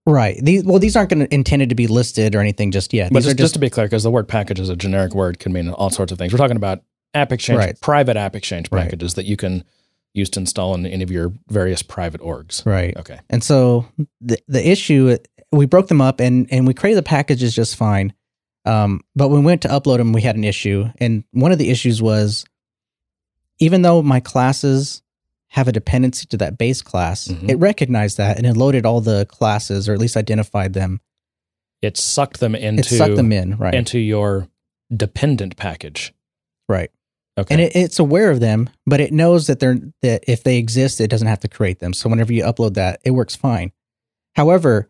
these aren't going to intended to be listed or anything just yet. But just to be clear, because the word package is a generic word, can mean all sorts of things. We're talking about App Exchange, private App Exchange packages that you can use to install in any of your various private orgs. Right. Okay. And so the issue, we broke them up and we created the packages just fine. But when we went to upload them, we had an issue, and one of the issues was, even though my classes have a dependency to that base class, it recognized that and it loaded all the classes, or at least identified them. It sucked them into your dependent package. Right. Okay. And it's aware of them, but it knows that that if they exist, it doesn't have to create them. So whenever you upload that, it works fine. However,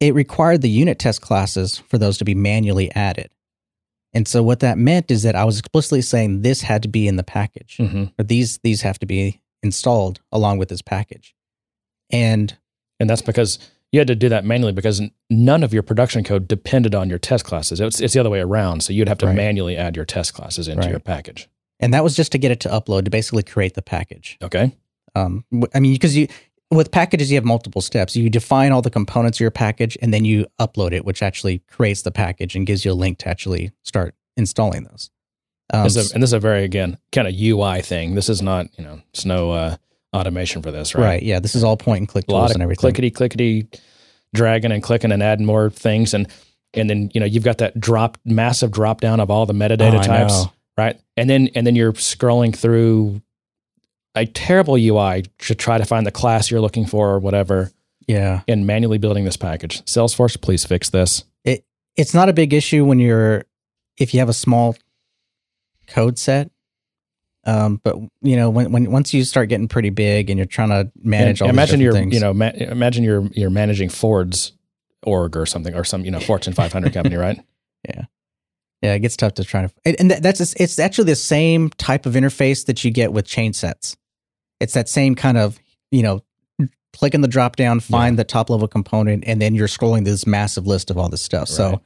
it required the unit test classes for those to be manually added. And so what that meant is that I was explicitly saying this had to be in the package, or these have to be installed along with this package. And that's because you had to do that manually, because none of your production code depended on your test classes. It's the other way around. So you'd have to manually add your test classes into your package. And that was just to get it to upload, to basically create the package. Okay. I mean, because with packages, you have multiple steps. You define all the components of your package, and then you upload it, which actually creates the package and gives you a link to actually start installing those. This is a very, again, kind of UI thing. This is not, it's no automation for this, right? Right, yeah. This is all point-and-click tools and everything. Clickety-clickety, dragging and clicking and adding more things. And then, you've got that massive drop-down of all the metadata types, right? And then you're scrolling through a terrible UI to try to find the class you're looking for or whatever. Yeah. And manually building this package. Salesforce, please fix this. It's not a big issue if you have a small code set. But when once you start getting pretty big and you're trying to manage all these different things. Imagine you're managing Ford's org or something, or some, Fortune 500 company, right? Yeah. Yeah, it gets tough to try to, and it's actually the same type of interface that you get with chain sets. It's that same kind of, click in the drop down, find the top level component, and then you're scrolling this massive list of all this stuff. Right. So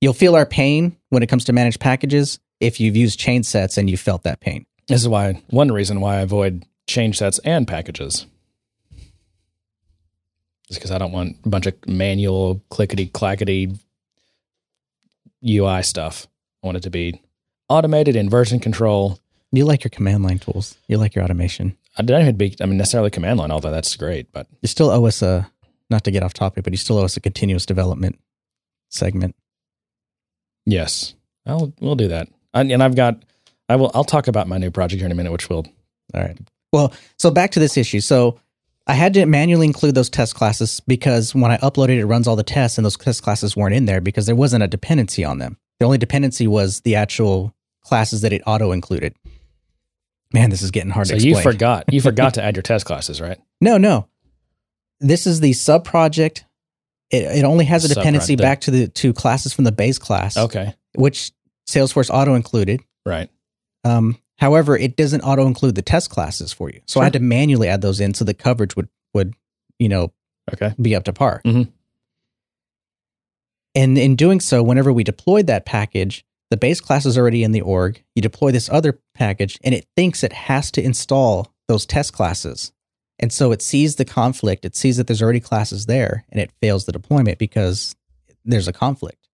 you'll feel our pain when it comes to managed packages if you've used chain sets and you felt that pain. This is why one reason why I avoid change sets and packages. It's because I don't want a bunch of manual clickety-clackety UI stuff. I want it to be automated in version control. You like your command line tools. You like your automation. I don't even necessarily command line, although that's great. But you still owe us a, not to get off topic, but you still owe us a continuous development segment. Yes, we'll do that. And I'll talk about my new project here in a minute, which will. All right. Well, so back to this issue. So I had to manually include those test classes because when I uploaded, it runs all the tests and those test classes weren't in there because there wasn't a dependency on them. The only dependency was the actual classes that it auto included. Man, this is getting hard to explain. So you forgot to add your test classes, right? No. This is the sub-project. It only has a dependency back to the classes from the base class. Okay. Which Salesforce auto-included. Right. However, it doesn't auto-include the test classes for you. So I had to manually add those in so the coverage would be up to par. Mm-hmm. And in doing so, whenever we deployed that package, the base class is already in the org. You deploy this other package, and it thinks it has to install those test classes. And so it sees the conflict. It sees that there's already classes there, and it fails the deployment because there's a conflict.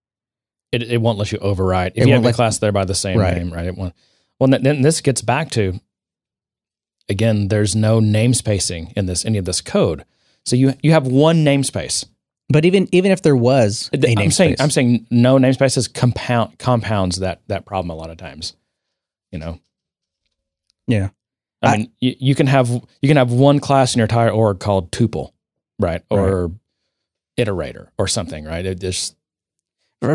It won't let you override. If you have a class there by the same name, right? It won't. Well, then this gets back to, again, there's no namespacing in any of this code. So you have one namespace. But even if there was a namespace. I'm saying no namespaces compounds that problem a lot of times, you know? Yeah. I mean, you can have one class in your entire org called tuple, right? Or iterator or something, right?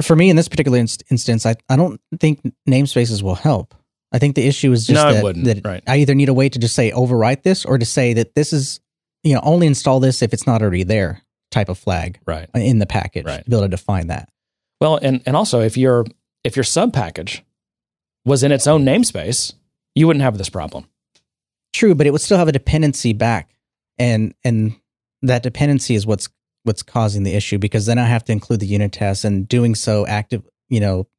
For me, in this particular instance, I don't think namespaces will help. I think the issue is just I either need a way to just say overwrite this or to say that this is, only install this if it's not already there. Type of flag in the package to be able to define that. Well, and also if your sub package was in its own namespace, you wouldn't have this problem. True, but it would still have a dependency back, and that dependency is what's causing the issue because then I have to include the unit tests, and doing so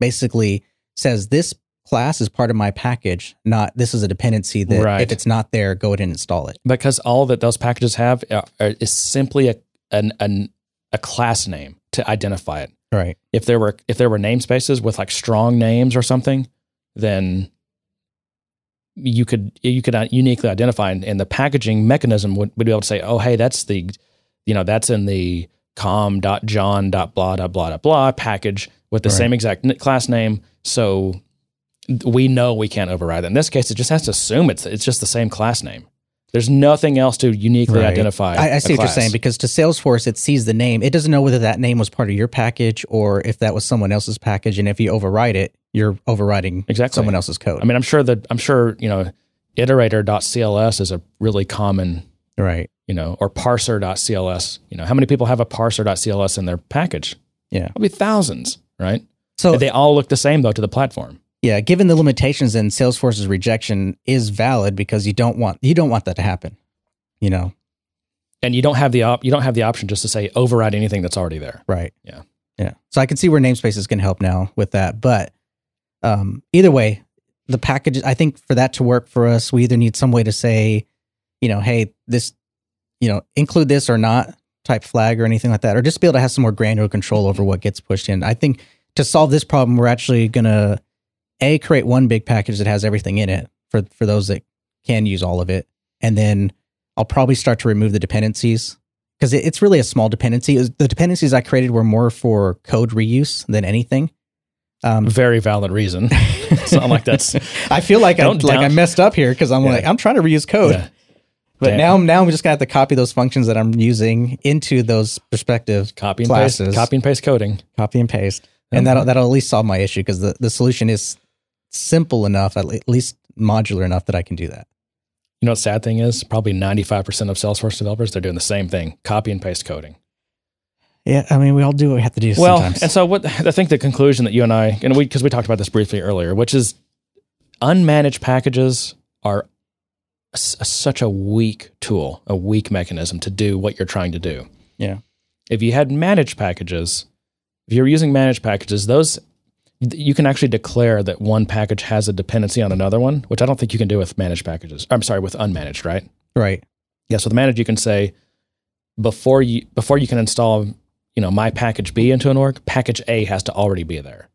basically says this class is part of my package, not this is a dependency that if it's not there, go ahead and install it. Because all that those packages have is simply a class name to identify it. Right. If there were namespaces with like strong names or something, then you could uniquely identify, and the packaging mechanism would be able to say, oh hey, that's the that's in the com.john.blah.blah.blah package with the same exact class name, so we know we can't override that. In this case, it just has to assume it's just the same class name. There's nothing else to uniquely identify. I see what you're saying, because to Salesforce, it sees the name. It doesn't know whether that name was part of your package or if that was someone else's package. And if you override it, you're overriding someone else's code. I mean, I'm sure iterator.cls is a really common, or parser.cls. How many people have a parser.cls in their package? Yeah, probably thousands, right? So they all look the same though to the platform. Yeah, given the limitations, and Salesforce's rejection is valid because you don't want that to happen, And you don't have the option just to say override anything that's already there. Right. Yeah. So I can see where namespaces can help now with that, but either way, the package. I think for that to work for us, we either need some way to say, hey, this, include this or not type flag or anything like that, or just be able to have some more granular control over what gets pushed in. I think to solve this problem, we're actually gonna create one big package that has everything in it for those that can use all of it. And then I'll probably start to remove the dependencies because it's really a small dependency. The dependencies I created were more for code reuse than anything. Very valid reason. It's not like that's... I feel like I messed up here because I'm trying to reuse code. Yeah. But now I'm just going to have to copy those functions that I'm using into those respective classes. Copy and paste coding. And that'll at least solve my issue because the solution is simple enough, at least modular enough that I can do that. You know what the sad thing is? Probably 95% of Salesforce developers, they're doing the same thing, copy and paste coding. Yeah, I mean, we all do what we have to do sometimes. And so I think the conclusion that you and I, because we talked about this briefly earlier, which is unmanaged packages are such a weak tool, a weak mechanism to do what you're trying to do. Yeah. If you had managed packages, if you're using managed packages, those you can actually declare that one package has a dependency on another one, which I don't think you can do with managed packages. I'm sorry, with unmanaged, right? Right. Yeah. So with managed, you can say before you can install, you know, my package B into an org, package A has to already be there.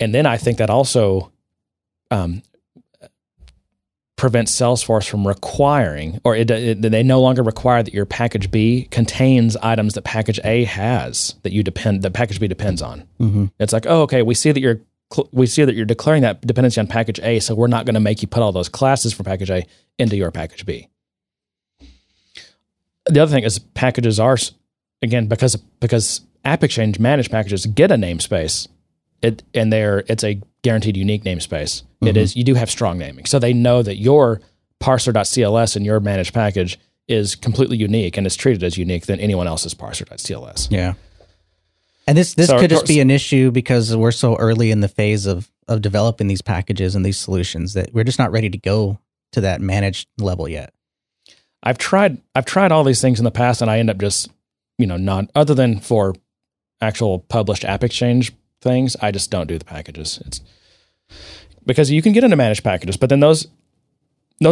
And then I think that also prevents Salesforce from requiring, or they no longer require that your package B contains items that package A has that package B depends on. Mm-hmm. It's like, oh, okay, we see that you're declaring that dependency on package A, so we're not going to make you put all those classes from package A into your package B. The other thing is packages are, again, because AppExchange managed packages get a namespace. It's a guaranteed unique namespace. Mm-hmm. It is, you do have strong naming. So they know that your parser.cls in your managed package is completely unique and is treated as unique than anyone else's parser.cls. Yeah. And this could just be an issue because we're so early in the phase of developing these packages and these solutions that we're just not ready to go to that managed level yet. I've tried all these things in the past and I end up just, you know, not other than for actual published AppExchange things, I just don't do the packages. It's because you can get into managed packages, but then those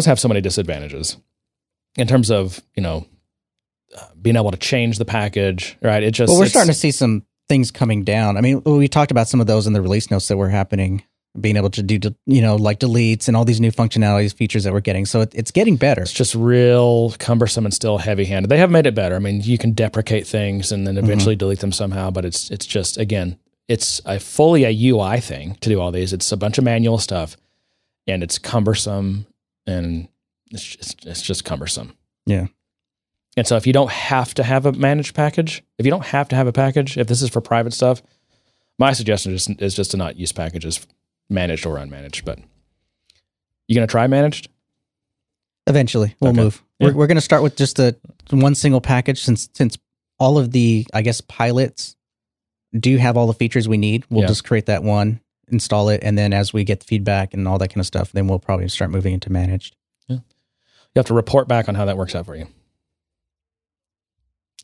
have so many disadvantages in terms of, you know, being able to change the package, right? It just, well, we're starting to see some things coming down. I mean, we talked about some of those in the release notes that were happening, being able to do, you know, like deletes and all these new functionalities, features that we're getting. So it's getting better. It's just real cumbersome and still heavy-handed. They have made it better. I mean, you can deprecate things and then eventually mm-hmm. delete them somehow, but it's just, again, it's fully a UI thing to do all these. It's a bunch of manual stuff and it's cumbersome and it's just cumbersome. Yeah. And so if you don't have to have a managed package, if this is for private stuff, my suggestion is just to not use packages, managed or unmanaged. But you going to try managed? Eventually we'll move. Yeah. We're going to start with just the one single package since all of the, I guess, pilots do have all the features we need. We'll just create that one, install it, and then as we get the feedback and all that kind of stuff, then we'll probably start moving into managed. Yeah. You have to report back on how that works out for you.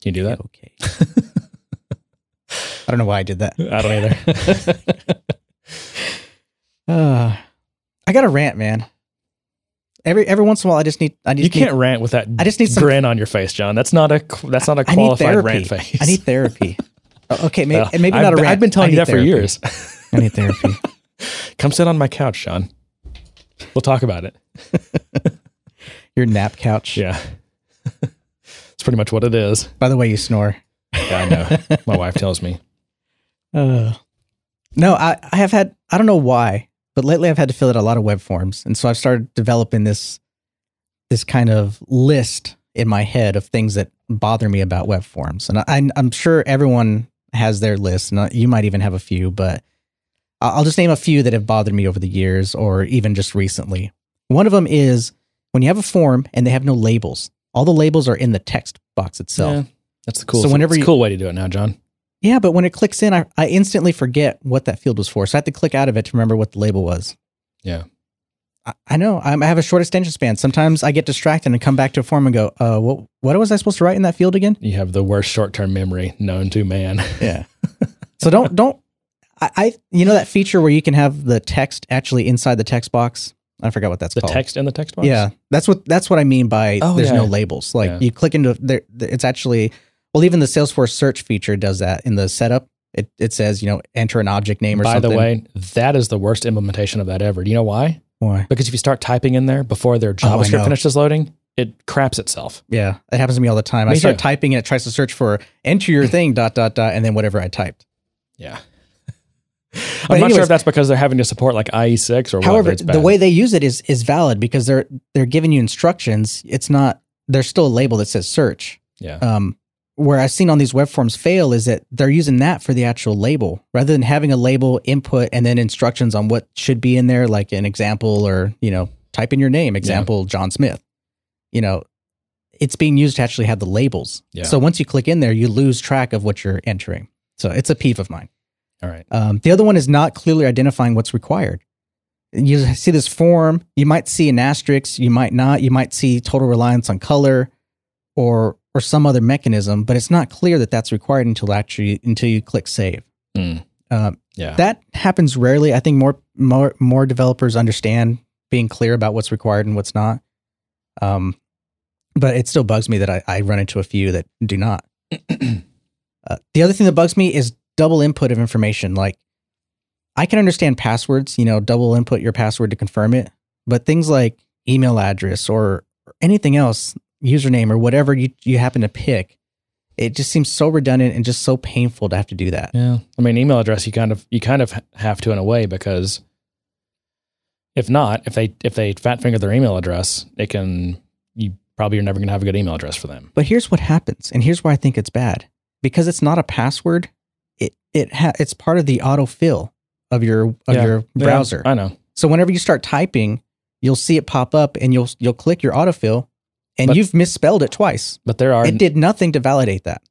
Can you do that? Okay. I don't know why I did that. I don't either. I got a rant, man. Every once in a while, I just need. You can't rant with that. I just need some grin on your face, John. That's not a qualified rant face. I need therapy. Okay, maybe not a rant. I've been telling you that for years. I need therapy. Come sit on my couch, John. We'll talk about it. Your nap couch. Yeah, it's pretty much what it is. By the way, you snore. Yeah, I know. My wife tells me. No, I have had. I don't know why, but lately I've had to fill out a lot of web forms, and so I've started developing this kind of list in my head of things that bother me about web forms. And I'm sure everyone has their list, and you might even have a few, but I'll just name a few that have bothered me over the years or even just recently. One of them is when you have a form and they have no labels. All the labels are in the text box itself. Yeah, that's the cool. So whenever it's a cool way to do it now, John. Yeah, but when it clicks in, I instantly forget what that field was for. So I had to click out of it to remember what the label was. Yeah. I know. I have a short attention span. Sometimes I get distracted and come back to a form and go, what was I supposed to write in that field again? You have the worst short-term memory known to man. Yeah. So don't, you know that feature where you can have the text actually inside the text box? I forgot what that's called. The text in the text box? Yeah. That's what I mean by there's no labels. Like you click into there, it's actually... Well, even the Salesforce search feature does that in the setup. It says, you know, enter an object name or something. By the way, that is the worst implementation of that ever. Do you know why? Why? Because if you start typing in there before their JavaScript finishes loading, it craps itself. Yeah, it happens to me all the time. I start typing and it tries to search for enter your thing, ... and then whatever I typed. Yeah. I'm not sure if that's because they're having to support like IE6 or whatever. However, the way they use it is valid because they're giving you instructions. It's not, there's still a label that says search. Yeah. Where I've seen on these web forms fail is that they're using that for the actual label rather than having a label input and then instructions on what should be in there, like an example or, you know, type in your name, example, John Smith. You know, it's being used to actually have the labels. Yeah. So once you click in there, you lose track of what you're entering. So it's a peeve of mine. All right. The other one is not clearly identifying what's required. You see this form, you might see an asterisk, you might not, you might see total reliance on color or some other mechanism, but it's not clear that that's required until you click save. That happens rarely. I think more developers understand being clear about what's required and what's not. But it still bugs me that I run into a few that do not. The other thing that bugs me is double input of information. Like, I can understand passwords, double input your password to confirm it, but things like email address or anything else, username or whatever you happen to pick, it just seems so redundant and just so painful to have to do that. Yeah. I mean, email address, you kind of have to in a way, because if not, if they fat finger their email address, you probably are never going to have a good email address for them. But here's what happens. And here's why I think it's bad, because it's not a password. It's part of the autofill of your browser. Yeah, I know. So whenever you start typing, you'll see it pop up and you'll click your autofill and you've misspelled it twice. But it did nothing to validate that.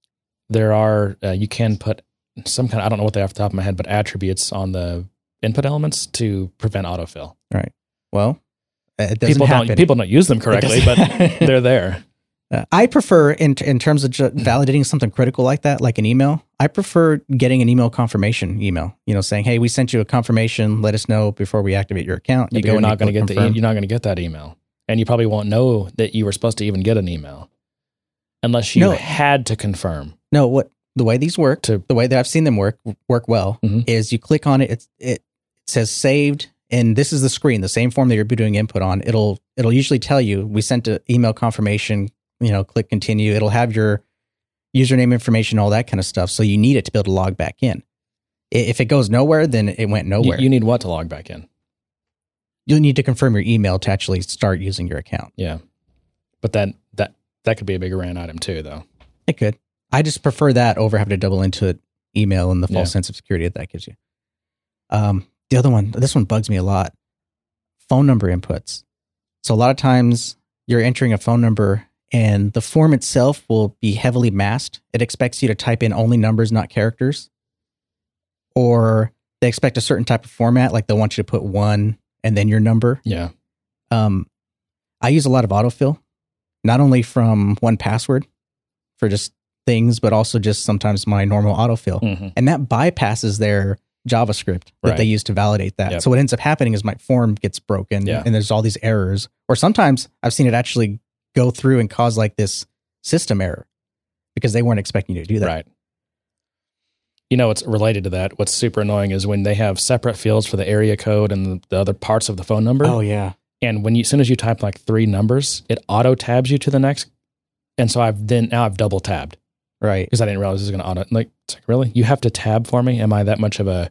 There are, you can put some kind of, I don't know what they are off the top of my head, but attributes on the input elements to prevent autofill. Right. Well, it doesn't happen. People don't use them correctly, but they're there. I prefer, in terms of validating something critical like that, like an email, I prefer getting an email confirmation email, saying, hey, we sent you a confirmation. Let us know before we activate your account. You're not going to get that email. And you probably won't know that you were supposed to even get an email unless you had to confirm. No, the way these work, the way that I've seen them work well, is you click on it, it says saved, and this is the screen, the same form that you're doing input on. It'll usually tell you, we sent an email confirmation, click continue. It'll have your username information, all that kind of stuff. So you need it to be able to log back in. If it goes nowhere, then it went nowhere. You need what to log back in? You'll need to confirm your email to actually start using your account. Yeah. But that could be a bigger RAN item too, though. It could. I just prefer that over having to double into email and the false sense of security that gives you. The other one, this one bugs me a lot. Phone number inputs. So a lot of times you're entering a phone number and the form itself will be heavily masked. It expects you to type in only numbers, not characters. Or they expect a certain type of format, like they'll want you to put 1 and then your number. Yeah. I use a lot of autofill, not only from 1Password for just things, but also just sometimes my normal autofill. Mm-hmm. And that bypasses their JavaScript that they use to validate that. Yep. So what ends up happening is my form gets broken and there's all these errors. Or sometimes I've seen it actually go through and cause like this system error because they weren't expecting you to do that. Right. It's related to that. What's super annoying is when they have separate fields for the area code and the other parts of the phone number. Oh, yeah. And as soon as you type like 3 numbers, it auto tabs you to the next. And so I've double tabbed. Right. Because I didn't realize this was going to auto. It's like, really? You have to tab for me? Am I that much of a.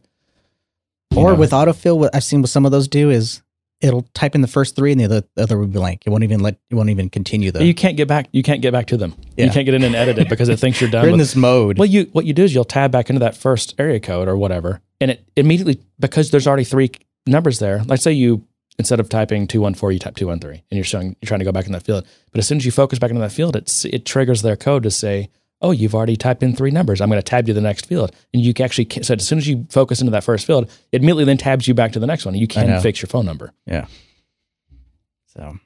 Or with autofill, what I've seen what some of those do is it'll type in the first 3 and the other will be blank. It won't even continue though. You can't get back to them. Yeah. You can't get in and edit it because it thinks you're done. You're in this mode. Well, what you do is you'll tab back into that first area code or whatever. And it immediately, because there's already 3 numbers there, let's say you, instead of typing 214, you type 213 and you're trying to go back in that field. But as soon as you focus back into that field, it triggers their code to say, oh, you've already typed in 3 numbers. I'm going to tab you to the next field. And you can actually, so as soon as you focus into that first field, it immediately then tabs you back to the next one. You can fix your phone number. Yeah. So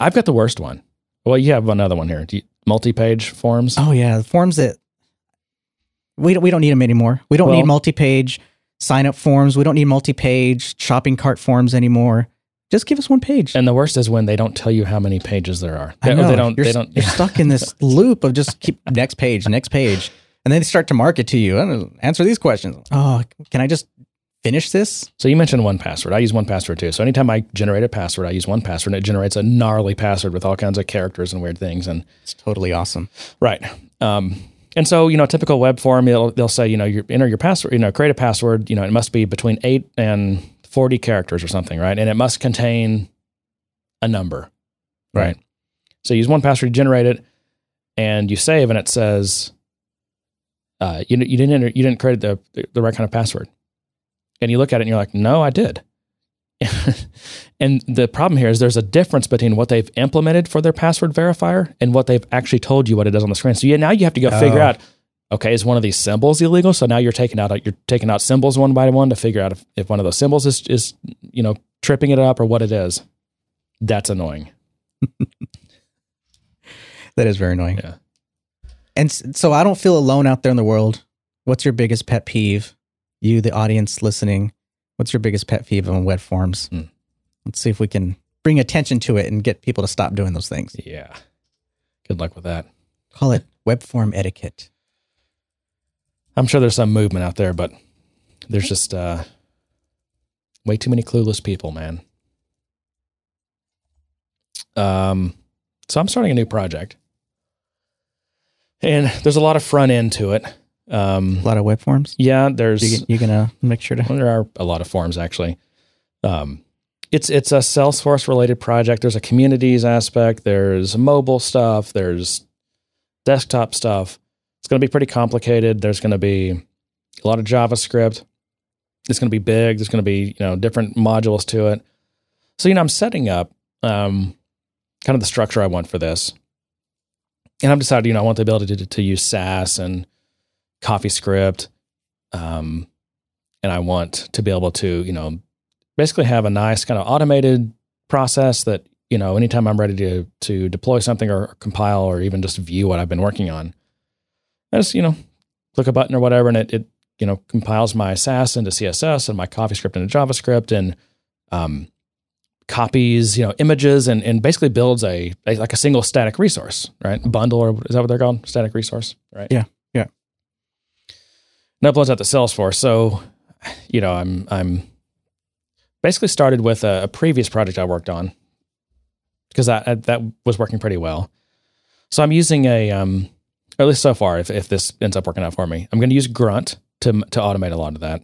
I've got the worst one. Well, you have another one here. Multi-page forms. Oh yeah. The forms that we don't need them anymore. We don't need multi-page sign up forms. We don't need multi-page shopping cart forms anymore. Just give us 1 page. And the worst is when they don't tell you how many pages there are. I know. You're stuck in this loop of just keep next page. And then they start to market to you. Answer these questions. Oh, can I just finish this? So you mentioned 1Password. I use 1Password too. So anytime I generate a password, I use 1Password and it generates a gnarly password with all kinds of characters and weird things. And it's totally awesome. Right. And so, a typical web form, they'll say, enter your password, create a password, it must be between 8 and 40 characters or something, right? And it must contain a number, right? So you use 1Password to generate it, and you save, and it says you didn't create the right kind of password. And you look at it, and you're like, no, I did. And the problem here is there's a difference between what they've implemented for their password verifier and what they've actually told you what it does on the screen. So now you have to go figure out, okay, is one of these symbols illegal? So now you're taking out symbols one by one to figure out if one of those symbols is you know, tripping it up or what it is. That's annoying. That is very annoying. Yeah. And so I don't feel alone out there in the world. What's your biggest pet peeve? You, the audience listening, what's your biggest pet peeve on web forms? Mm. Let's see if we can bring attention to it and get people to stop doing those things. Yeah. Good luck with that. Call it web form etiquette. I'm sure there's some movement out there, but there's just way too many clueless people, man. So I'm starting a new project. And there's a lot of front end to it. A lot of web forms? Yeah, there's... You're going to make sure to... Well, there are a lot of forms, actually. It's a Salesforce-related project. There's a communities aspect. There's mobile stuff. There's desktop stuff. It's going to be pretty complicated. There's going to be a lot of JavaScript. It's going to be big. There's going to be, you know, different modules to it. So, you know, I'm setting up kind of the structure I want for this. And I've decided, you know, I want the ability to use Sass and CoffeeScript. And I want to be able to, you know, basically have a nice kind of automated process that, you know, anytime I'm ready to deploy something or compile or even just view what I've been working on, I just, you know, click a button or whatever, and it you know, compiles my Sass into CSS and my CoffeeScript into JavaScript and copies, you know, images and basically builds a like a single static resource, right? Bundle, or is that what they're called? Static resource, right? Yeah. Yeah. And uploads out to Salesforce. So, you know, I'm basically started with a previous project I worked on because that was working pretty well. So I'm using or at least so far, if this ends up working out for me, I'm going to use Grunt to automate a lot of that.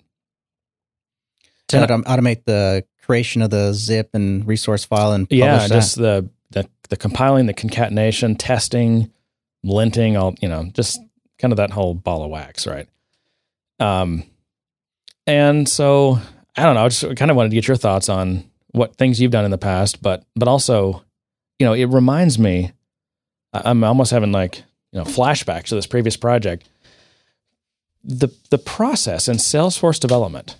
To automate the creation of the zip and resource file and publish that. Just the compiling, the concatenation, testing, linting, all, you know, just kind of that whole ball of wax, right? And so I don't know, I just kind of wanted to get your thoughts on what things you've done in the past, but also, you know, it reminds me, I'm almost having like, you know, flashbacks to this previous project. The process in Salesforce development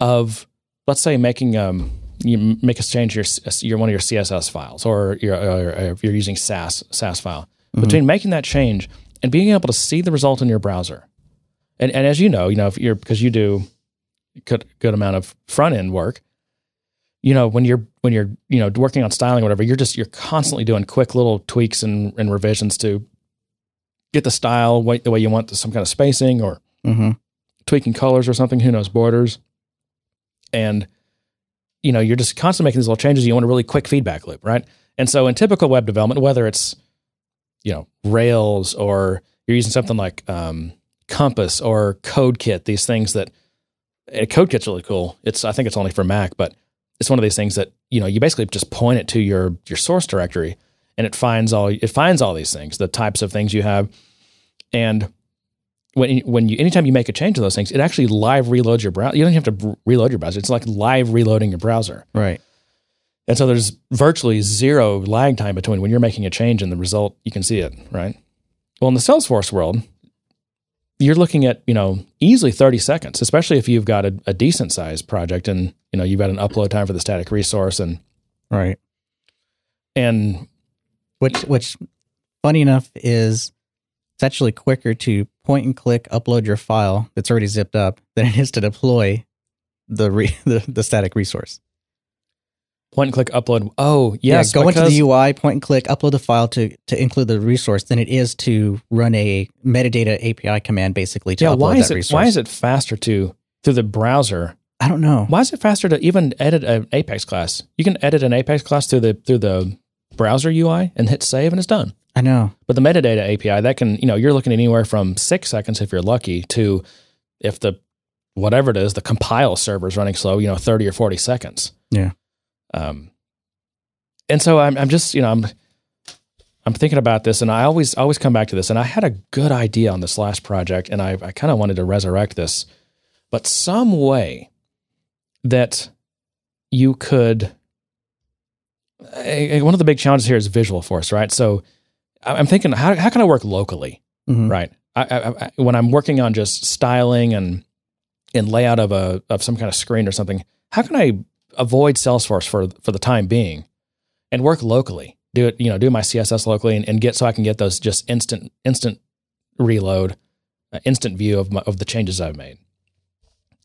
of, let's say, making you make a change to your one of your CSS files, or if you're using Sass file, mm-hmm. between making that change and being able to see the result in your browser, and as you know if you're, because you do good amount of front end work, you know, when you're you know, working on styling or whatever, you're constantly doing quick little tweaks and revisions to get the style the way you want, some kind of spacing or mm-hmm. tweaking colors or something, who knows, borders. And, you know, you're just constantly making these little changes. You want a really quick feedback loop, right? And so in typical web development, whether it's, you know, Rails or you're using something like Compass or CodeKit, these things that, CodeKit's really cool. I think it's only for Mac, but it's one of these things that, you know, you basically just point it to your source directory, and it finds all these things, the types of things you have. And when you anytime you make a change to those things, it actually live reloads your browser. You don't have to reload your browser. It's like live reloading your browser. Right. And so there's virtually zero lag time between when you're making a change and the result, you can see it, right? Well, in the Salesforce world, you're looking at, you know, easily 30 seconds, especially if you've got a decent sized project and, you know, you've got an upload time for the static resource and right. And which, funny enough, is it's actually quicker to point and click, upload your file that's already zipped up than it is to deploy the static resource. Point and click, upload. Oh, yes. Yeah, go into the UI, point and click, upload the file to include the resource than it is to run a metadata API command, basically, to upload that resource. Why is it faster through the browser? I don't know. Why is it faster to even edit an Apex class? You can edit an Apex class through the browser UI and hit save and it's done. I know. But the metadata API, that can, you know, you're looking at anywhere from 6 seconds if you're lucky to, if the, whatever it is, the compile server is running slow, you know, 30 or 40 seconds. Yeah. And so I'm just, you know, I'm thinking about this, and I always come back to this, and I had a good idea on this last project, and I kind of wanted to resurrect this, but some way that you could, one of the big challenges here is visual force, right? So I'm thinking, how can I work locally, mm-hmm. right? I when I'm working on just styling and layout of some kind of screen or something, how can I avoid Salesforce for the time being and work locally? Do it, do my CSS locally and get, so I can get those just instant reload, instant view of the changes I've made.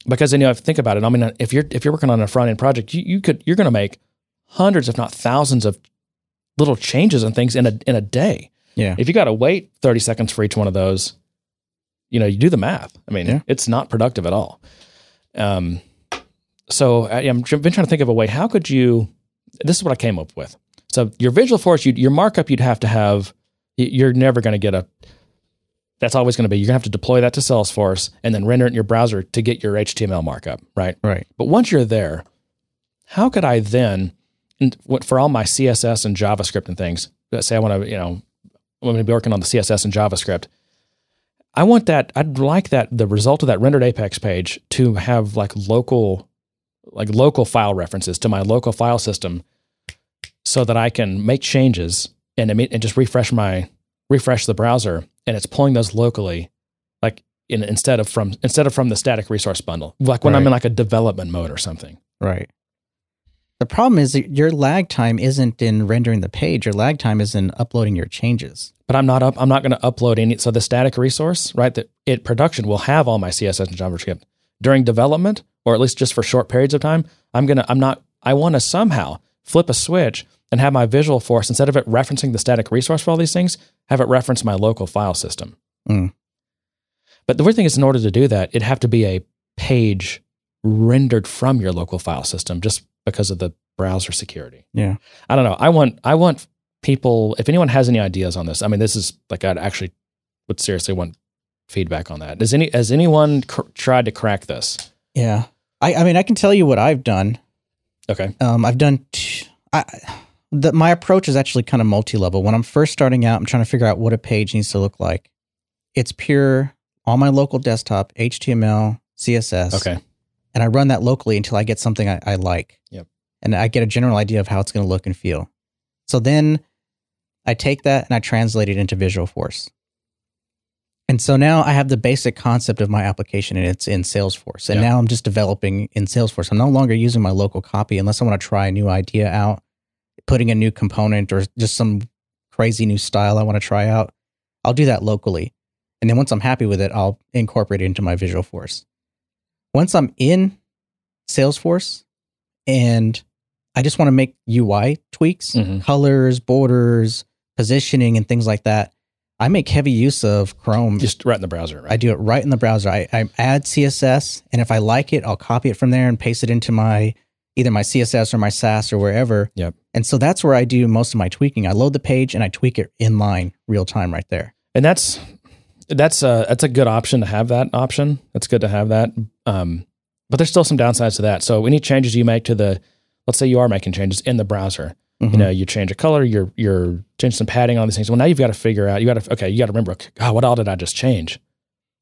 Because if you think about it, I mean, if you're working on a front end project, you're going to make hundreds, if not thousands, of little changes and things in a day. Yeah. If you got to wait 30 seconds for each one of those, you do the math. I mean, It's not productive at all. So I've been trying to think of a way. How could you? This is what I came up with. So your visual force, your markup, you'd have to have. You're never going to get a. That's always going to be. You're going to have to deploy that to Salesforce and then render it in your browser to get your HTML markup, right? Right. But once you're there, how could I then, for all my CSS and JavaScript and things, let's say I want to, I'm going to be working on the CSS and JavaScript. I want that. I'd like that. The result of that rendered Apex page to have local file references to my local file system, so that I can make changes and just refresh the browser, and it's pulling those locally, instead of from the static resource bundle, when I'm in a development mode or something. Right. The problem is that your lag time isn't in rendering the page. Your lag time is in uploading your changes. But I'm not going to upload any. So the static resource, right? That it production will have all my CSS and JavaScript during development, or at least just for short periods of time. I want to somehow flip a switch and have my visual force, instead of it referencing the static resource for all these things, have it reference my local file system. Mm. But the weird thing is, in order to do that, it'd have to be a page rendered from your local file system, just because of the browser security. Yeah. I don't know. I want people, if anyone has any ideas on this, I mean, this is I'd actually would seriously want feedback on that. Has anyone tried to crack this? Yeah. I mean, I can tell you what I've done. Okay. My approach is actually kind of multi-level. When I'm first starting out, I'm trying to figure out what a page needs to look like. It's pure on my local desktop, HTML, CSS. Okay. And I run that locally until I get something I like. Yep. And I get a general idea of how it's going to look and feel. So then I take that and I translate it into Visual Force. And so now I have the basic concept of my application, and it's in Salesforce. And Now I'm just developing in Salesforce. I'm no longer using my local copy unless I want to try a new idea out, putting a new component or just some crazy new style I want to try out. I'll do that locally. And then once I'm happy with it, I'll incorporate it into my Visual Force. Once I'm in Salesforce and I just want to make UI tweaks, colors, borders, positioning, and things like that, I make heavy use of Chrome. Just right in the browser, right? I do it right in the browser. I add CSS, and if I like it, I'll copy it from there and paste it into my either my CSS or my Sass or wherever. Yep. And so that's where I do most of my tweaking. I load the page, and I tweak it in line, real time right there. And that's a good option to have that option. That's good to have that. But there's still some downsides to that. So any changes you make to the, let's say you are making changes in the browser, you change a color, you're changing some padding on these things. Well, now you've got to figure out, you got to remember, what all did I just change?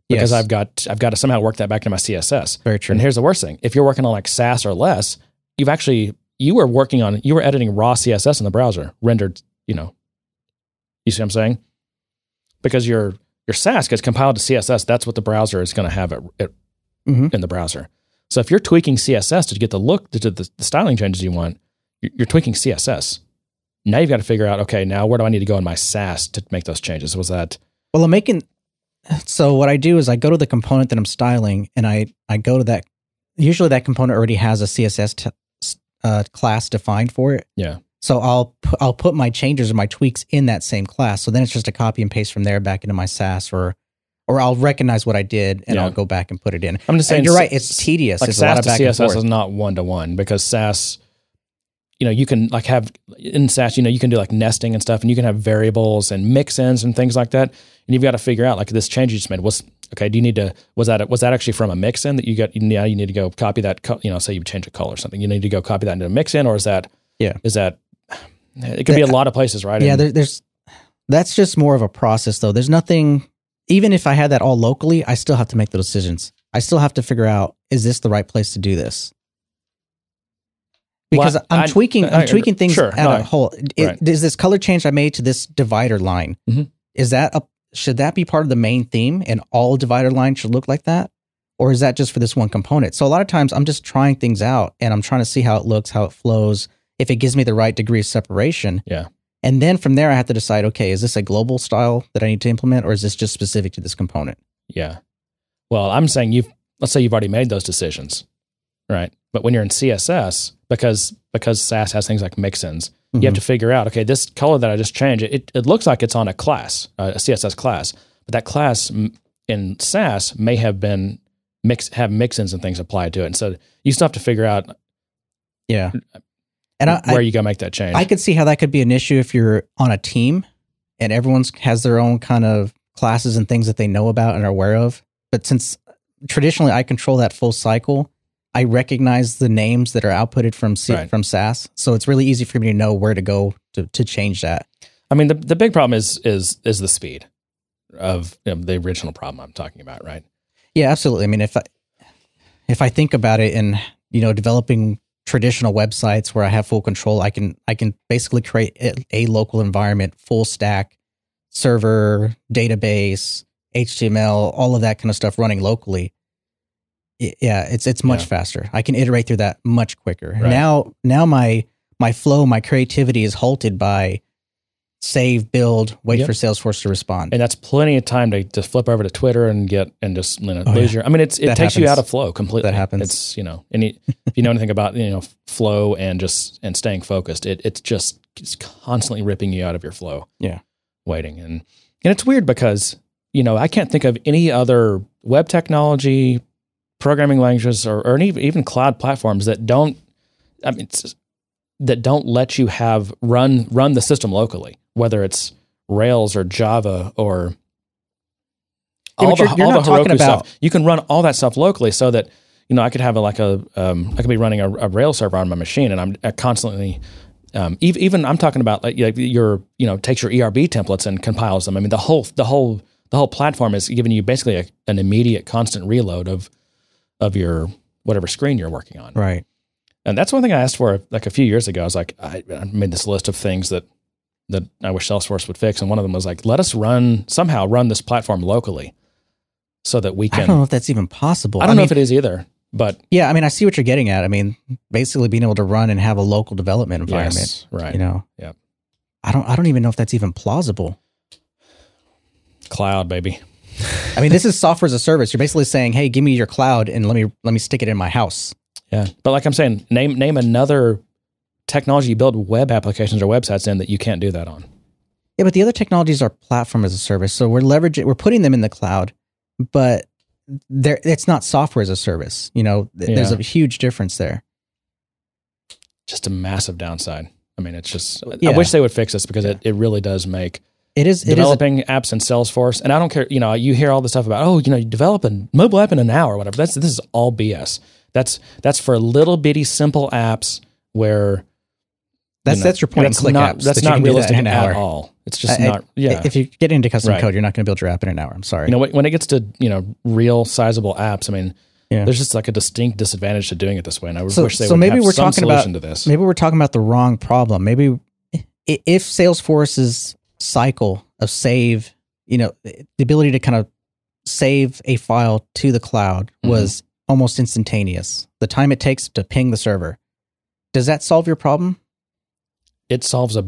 Because yes. I've got to somehow work that back into my CSS. Very true. And here's the worst thing. If you're working on Sass or less, you were editing raw CSS in the browser rendered, you see what I'm saying? Because your Sass gets compiled to CSS. That's what the browser is going to have it in the browser. So if you're tweaking CSS to get the look, to the styling changes you want, you're tweaking CSS. Now you've got to figure out, okay, now where do I need to go in my Sass to make those changes? So what I do is I go to the component that I'm styling, and I go to that. Usually that component already has a CSS class defined for it. Yeah. So I'll put my changes or my tweaks in that same class. So then it's just a copy and paste from there back into my Sass, or I'll recognize what I did and I'll go back and put it in. I'm just saying, and you're right. It's tedious. It's Sass a lot of back to CSS and forth. Is not 1-to-1 because Sass, you can have in Sass, you can do nesting and stuff, and you can have variables and mix-ins and things like that. And you've got to figure out this change you just made was okay. Do you need to was that actually from a mix-in that you got? Now you need to go copy that. Say you change a color or something, you need to go copy that into a mix-in, or is that? It could be a lot of places, right? Yeah, that's just more of a process, though. There's nothing, even if I had that all locally, I still have to make the decisions. I still have to figure out, is this the right place to do this? Because I'm tweaking things out of a whole. Is this color change I made to this divider line, is that should that be part of the main theme and all divider lines should look like that? Or is that just for this one component? So a lot of times I'm just trying things out and I'm trying to see how it looks, how it flows, if it gives me the right degree of separation. Yeah. And then from there, I have to decide, okay, is this a global style that I need to implement or is this just specific to this component? Yeah. Well, I'm saying let's say you've already made those decisions, right? But when you're in CSS, because Sass has things like mixins, you have to figure out, okay, this color that I just changed, it looks like it's on a class, a CSS class, but that class in Sass may have been have mixins and things applied to it. And so you still have to figure out where you go make that change. I could see how that could be an issue if you're on a team and everyone has their own kind of classes and things that they know about and are aware of. But since traditionally I control that full cycle, I recognize the names that are outputted from Sass. So it's really easy for me to know where to go to change that. I mean, the big problem is the speed of the original problem I'm talking about, right? Yeah, absolutely. I mean, if I think about it and, developing traditional websites where I have full control, I can basically create a local environment, full stack, server, database, HTML, all of that kind of stuff running locally. Yeah, it's much faster. I can iterate through that much quicker. Right. Now my flow, my creativity is halted by save, build, wait for Salesforce to respond. And that's plenty of time to flip over to Twitter and lose your... I mean, it takes you out of flow completely. That happens. It's, if you know anything about, flow and staying focused, it's constantly ripping you out of your flow. Yeah. Waiting. And it's weird because, I can't think of any other web technology, programming languages, or even cloud platforms that don't let you have run the system locally, whether it's Rails or Java or all the Heroku stuff. You can run all that stuff locally so that, I could have I could be running a Rails server on my machine and I'm constantly, even I'm talking about takes your ERB templates and compiles them. I mean, the whole platform is giving you basically an immediate constant reload of your whatever screen you're working on. Right. And that's one thing I asked for like a few years ago. I was like, I made this list of things that I wish Salesforce would fix. And one of them was like, let us somehow run this platform locally so that we can... I don't know if that's even possible. I don't know if it is either, but... Yeah, I mean, I see what you're getting at. I mean, basically being able to run and have a local development environment. Yes, right. Yeah. I don't even know if that's even plausible. Cloud, baby. I mean, this is software as a service. You're basically saying, hey, give me your cloud and let me stick it in my house. Yeah. But like I'm saying, name another technology you build web applications or websites in that you can't do that on. Yeah, but the other technologies are platform as a service. So we're putting them in the cloud, but it's not software as a service. There's a huge difference there. Just a massive downside. I mean, it's just, I wish they would fix this because it really does make... It is developing apps in Salesforce, and I don't care, you hear all this stuff about, you develop a mobile app in an hour or whatever. This is all BS. That's for little bitty simple apps where that's your point. That's not realistic at all. It's just not. Yeah. If you get into custom code, you're not going to build your app in an hour. I'm sorry. When it gets to real sizable apps, I mean, there's just like a distinct disadvantage to doing it this way. And I wish they would have some solution to this. Maybe we're talking about the wrong problem. Maybe if Salesforce's cycle of save, the ability to kind of save a file to the cloud was almost instantaneous. The time it takes to ping the server. Does that solve your problem? It solves a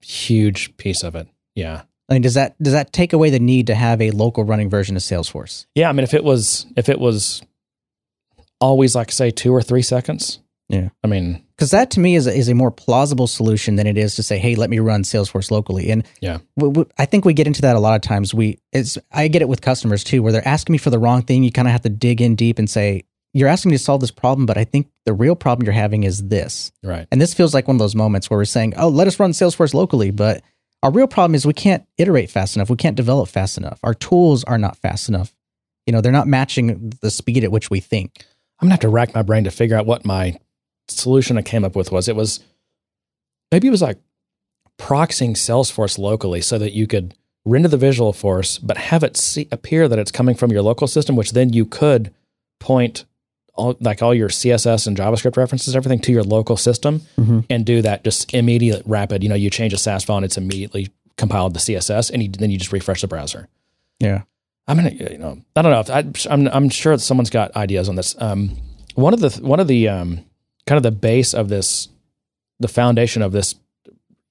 huge piece of it. Yeah. I mean, does that take away the need to have a local running version of Salesforce? Yeah. I mean, if it was always like say 2 or 3 seconds. Yeah. I mean, because that to me is a more plausible solution than it is to say, hey, let me run Salesforce locally. And I think we get into that a lot of times. I get it with customers too, where they're asking me for the wrong thing. You kind of have to dig in deep and say, you're asking me to solve this problem, but I think the real problem you're having is this. Right. And this feels like one of those moments where we're saying, oh, let us run Salesforce locally. But our real problem is we can't iterate fast enough. We can't develop fast enough. Our tools are not fast enough. They're not matching the speed at which we think. I'm going to have to rack my brain to figure out what my solution I came up with was. It was like proxying Salesforce locally so that you could render the visual force, but have it appear that it's coming from your local system, which then you could point all your CSS and JavaScript references, everything to your local system and do that just immediate, rapid, you change a Sass file and it's immediately compiled to CSS and then you just refresh the browser. Yeah. I'm gonna, you know, I don't know. I'm sure that someone's got ideas on this. One of the kind of the base of this, the foundation of this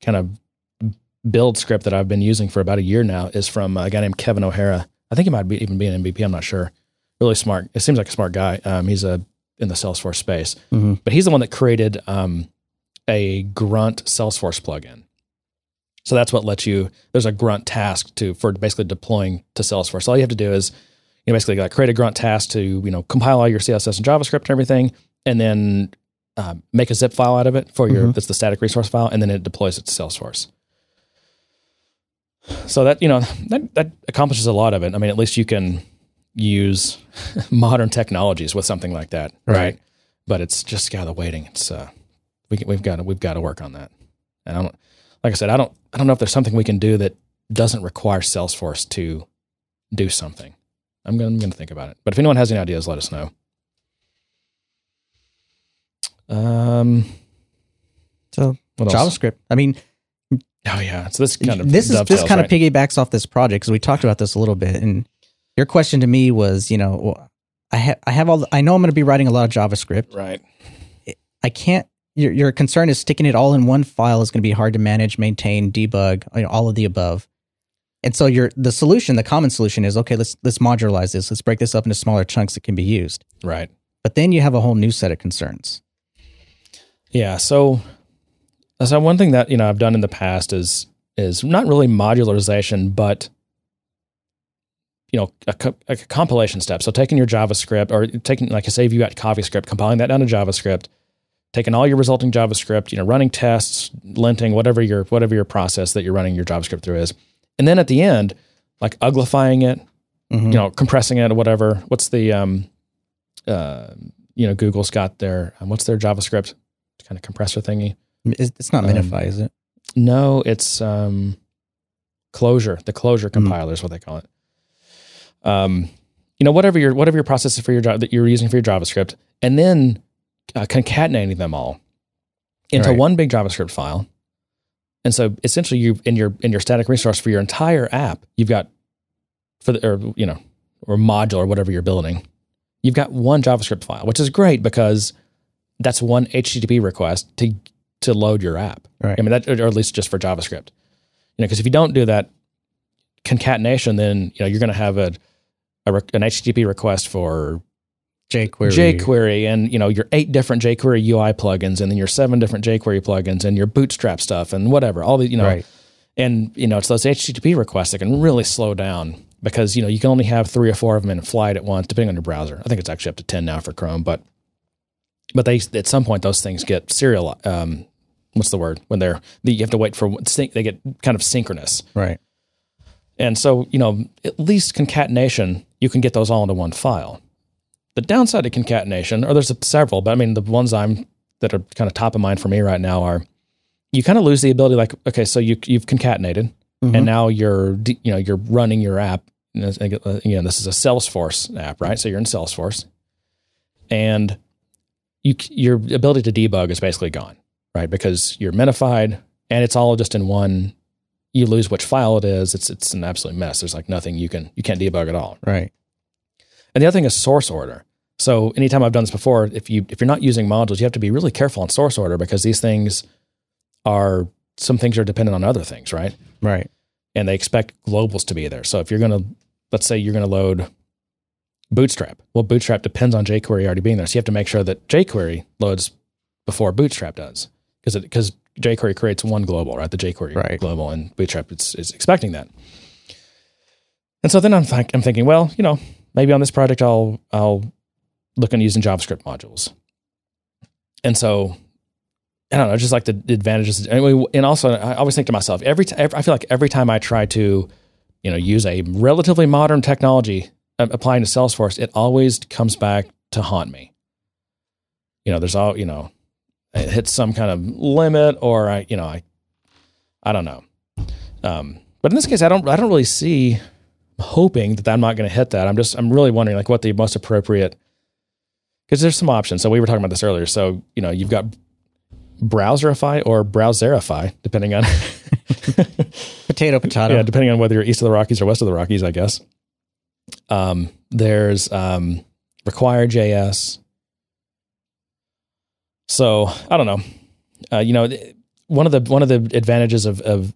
kind of build script that I've been using for about a year now is from a guy named Kevin O'Hara. I think he might even be an MVP. I'm not sure. Really smart. It seems like a smart guy. He's in the Salesforce space, mm-hmm. but he's the one that created a Grunt Salesforce plugin. So that's what lets you, there's a Grunt task for basically deploying to Salesforce. All you have to do is, you know, basically like create a Grunt task to, you know, compile all your CSS and JavaScript and everything, and then make a zip file out of it for your, mm-hmm. that's the static resource file, and then it deploys it to Salesforce. So that, you know, that accomplishes a lot of it. I mean, at least you can use modern technologies with something like that, right? But it's just got the waiting. It's we've got to work on that. And I don't, like I said, I don't know if there's something we can do that doesn't require Salesforce to do something. I'm going to think about it. But if anyone has any ideas, let us know. So JavaScript. I mean, oh yeah. So this kind of right? piggybacks off this project, because we talked about this a little bit, and your question to me was, you know, I know I'm going to be writing a lot of JavaScript, right? I can't. Your concern is sticking it all in one file is going to be hard to manage, maintain, debug, you know, all of the above. And so the common solution is, okay, let's modularize this. Let's break this up into smaller chunks that can be used. Right. But then you have a whole new set of concerns. Yeah. So one thing that, you know, I've done in the past is not really modularization, but, you know, a compilation step. So taking your JavaScript, or taking, like I say, if you got CoffeeScript, compiling that down to JavaScript, taking all your resulting JavaScript, you know, running tests, linting, whatever your process that you're running your JavaScript through is. And then at the end, like uglifying it, mm-hmm. you know, compressing it or whatever. What's the, you know, Google's got their, what's their JavaScript kind of compressor thingy? It's not Minify, is it? No, it's Closure. The Closure compiler is what they call it. You know, whatever your process is for your job that you're using for your JavaScript, and then concatenating them all into one big JavaScript file. And so essentially you, in your static resource for your entire app, you've got or module or whatever you're building, you've got one JavaScript file, which is great because that's one HTTP request to load your app. Right. I mean, or at least just for JavaScript, you know, because if you don't do that concatenation, then, you know, you're going to have an HTTP request for jQuery, and, you know, your 8 different jQuery UI plugins, and then your 7 different jQuery plugins, and your Bootstrap stuff, and whatever, all the, you know, right. And, you know, it's those HTTP requests that can really slow down, because, you know, you can only have 3 or 4 of them in flight at once, depending on your browser. I think it's actually up to 10 now for Chrome, but they, at some point, those things get serial. What's the word when you have to wait for sync? They get kind of synchronous, right? And so, you know, at least concatenation, you can get those all into one file. The downside to concatenation, or there's several, but I mean, the ones that are kind of top of mind for me right now are, you kind of lose the ability, like, okay, so you've concatenated, mm-hmm. and now you're running your app. You know, this is a Salesforce app, right? So you're in Salesforce, and your ability to debug is basically gone, right? Because you're minified, and it's all just in one. You lose which file it is. It's an absolute mess. There's like nothing you can't debug at all. Right. And the other thing is source order. So anytime I've done this before, if you're not using modules, you have to be really careful on source order, because these things are, some things are dependent on other things, right? Right. And they expect globals to be there. So if you're going to, let's say you're going to load Bootstrap. Well, Bootstrap depends on jQuery already being there. So you have to make sure that jQuery loads before Bootstrap does, because jQuery creates one global, right? The jQuery global, and Bootstrap is expecting that. And so then I'm thinking, well, you know, maybe on this project I'll look into using JavaScript modules. And so I don't know, just like the advantages. And also, I always think to myself, I feel like every time I try to, you know, use a relatively modern technology applying to Salesforce, it always comes back to haunt me. You know, there's all, you know, it hits some kind of limit, or I don't know. But in this case, I don't really see, hoping that I'm not going to hit that. I'm really wondering, like, what the most appropriate, because there's some options. So we were talking about this earlier. So, you know, you've got Browserify or Browserify, depending on potato. Yeah, depending on whether you're east of the Rockies or west of the Rockies, I guess. There's RequireJS. So I don't know. One of the advantages of the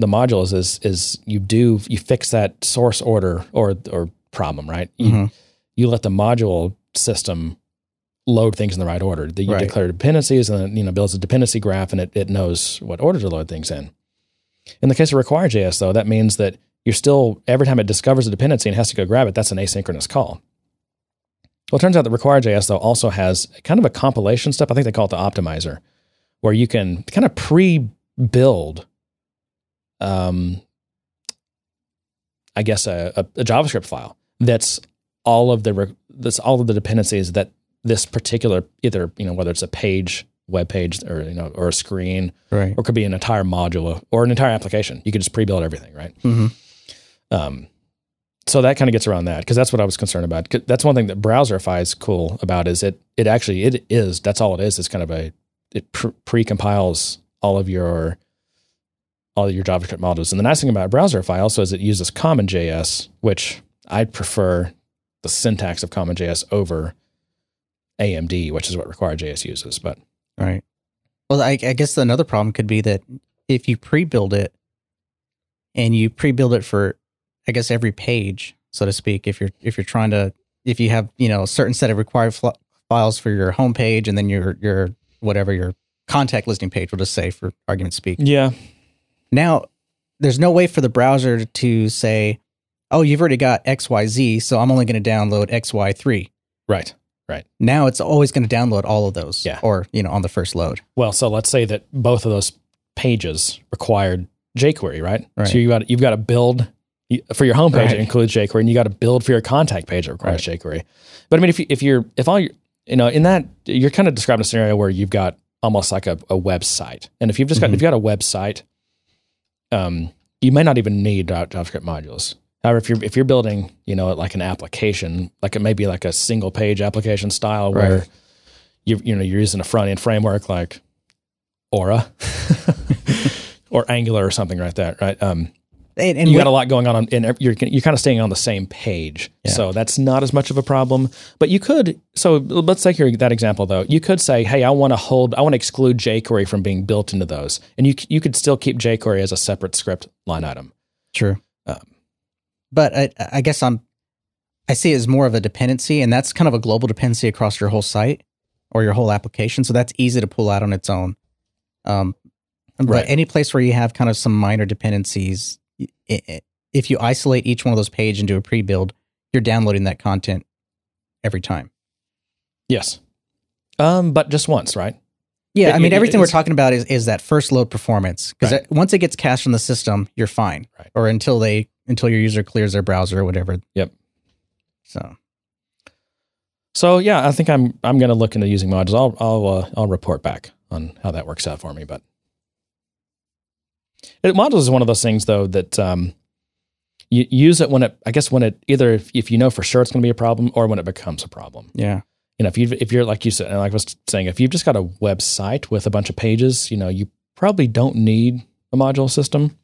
modules is you fix that source order or problem, right? Mm-hmm. You let the module system load things in the right order. You declare dependencies, and then builds a dependency graph, and it knows what order to load things in. In the case of RequireJS, though, that means that you're still, every time it discovers a dependency and has to go grab it, that's an asynchronous call. Well, it turns out that RequireJS, though, also has kind of a compilation step. I think they call it the optimizer, where you can kind of pre-build, a JavaScript file that's all of the dependencies that this particular, either, whether it's a page, web page, or, or a screen, right, or could be an entire module or an entire application. You could just pre-build everything, right? Mm-hmm. So that kind of gets around that, because that's what I was concerned about. That's one thing that Browserify is cool about, is it pre-compiles all of your JavaScript models. And the nice thing about Browserify also is it uses CommonJS, which I prefer the syntax of CommonJS over AMD, which is what RequireJS uses, but... Right. Well, I guess another problem could be that if you pre-build it, and you pre-build it for, I guess, every page, so to speak, if you have a certain set of required files for your homepage, and then your contact listing page, we'll just say for argument's sake. Yeah. Now, there's no way for the browser to say, oh, you've already got XYZ, so I'm only going to download XY3. Right. Right. Now it's always going to download all of those, or, on the first load. Well, so let's say that both of those pages required jQuery, right? So you've got to build for your homepage that includes jQuery, and you got to build for your contact page that requires jQuery. But I mean, you're kind of describing a scenario where you've got almost like a website, and if you've just got if you got a website, you may not even need JavaScript modules. However, if you're building, like an application, like it may be like a single page application style where you're using a front end framework like Aura or Angular or something like that, right? And you got a lot going on, and you're kind of staying on the same page, so that's not as much of a problem. But you could, so let's take that example though. You could say, hey, I want to exclude jQuery from being built into those, and you could still keep jQuery as a separate script line item. Sure. But I guess I see it as more of a dependency, and that's kind of a global dependency across your whole site or your whole application. So that's easy to pull out on its own. But any place where you have kind of some minor dependencies, if you isolate each one of those pages and do a pre-build, you're downloading that content every time. Yes. But just once, right? Yeah. Everything we're talking about is that first load performance. Because once it gets cached in the system, you're fine. Right. Or until your user clears their browser or whatever. Yep. So yeah, I think I'm going to look into using modules. I'll report back on how that works out for me. But modules is one of those things though that you use it when you know for sure it's going to be a problem or when it becomes a problem. Yeah. If you're like you said, and like I was saying, if you've just got a website with a bunch of pages, you probably don't need a module system.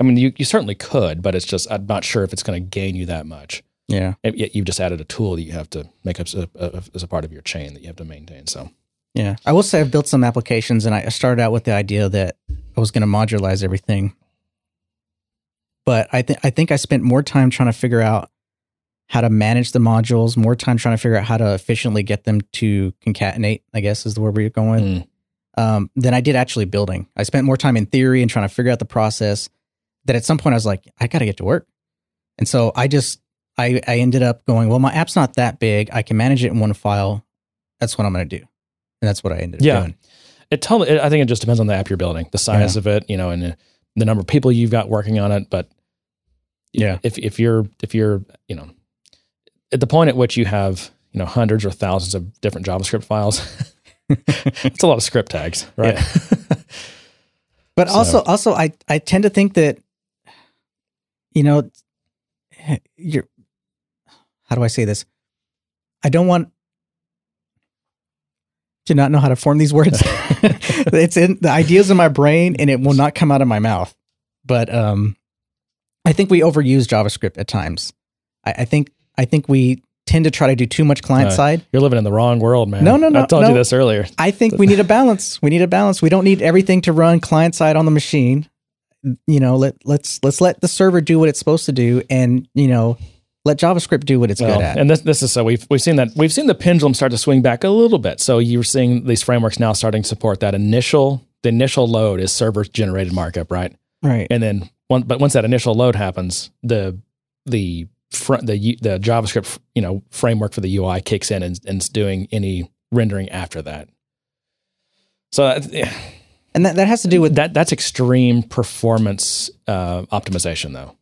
I mean, you certainly could, but it's just, I'm not sure if it's going to gain you that much. Yeah. And yet you've just added a tool that you have to make up as a part of your chain that you have to maintain. So, yeah. I will say I've built some applications, and I started out with the idea that I was going to modularize everything. But I think I spent more time trying to figure out how to manage the modules, more time trying to figure out how to efficiently get them to concatenate, I guess is the word we're going with, than I did actually building. I spent more time in theory and trying to figure out the process. That at some point I was like, I got to get to work. And so I ended up going, well, my app's not that big. I can manage it in one file. That's what I'm going to do. And that's what I ended up doing. I think it just depends on the app you're building, the size of it, and the number of people you've got working on it. But if you're at the point at which you have, hundreds or thousands of different JavaScript files, it's a lot of script tags, right? Yeah. But also, I tend to think that, how do I say this? I don't want to not know how to form these words. It's in the ideas in my brain, and it will not come out of my mouth. But I think we overuse JavaScript at times. I think we tend to try to do too much client side. You're living in the wrong world, man. No. I told you this earlier. I think we need a balance. We don't need everything to run client side on the machine. You know, let's let the server do what it's supposed to do, and you know, let JavaScript do what it's good at. And this is so we've seen the pendulum start to swing back a little bit. So you're seeing these frameworks now starting to support that the initial load is server generated markup, right? Right. And then once that initial load happens, the JavaScript framework for the UI kicks in and is doing any rendering after that. So and that has to do with that's extreme performance optimization, though.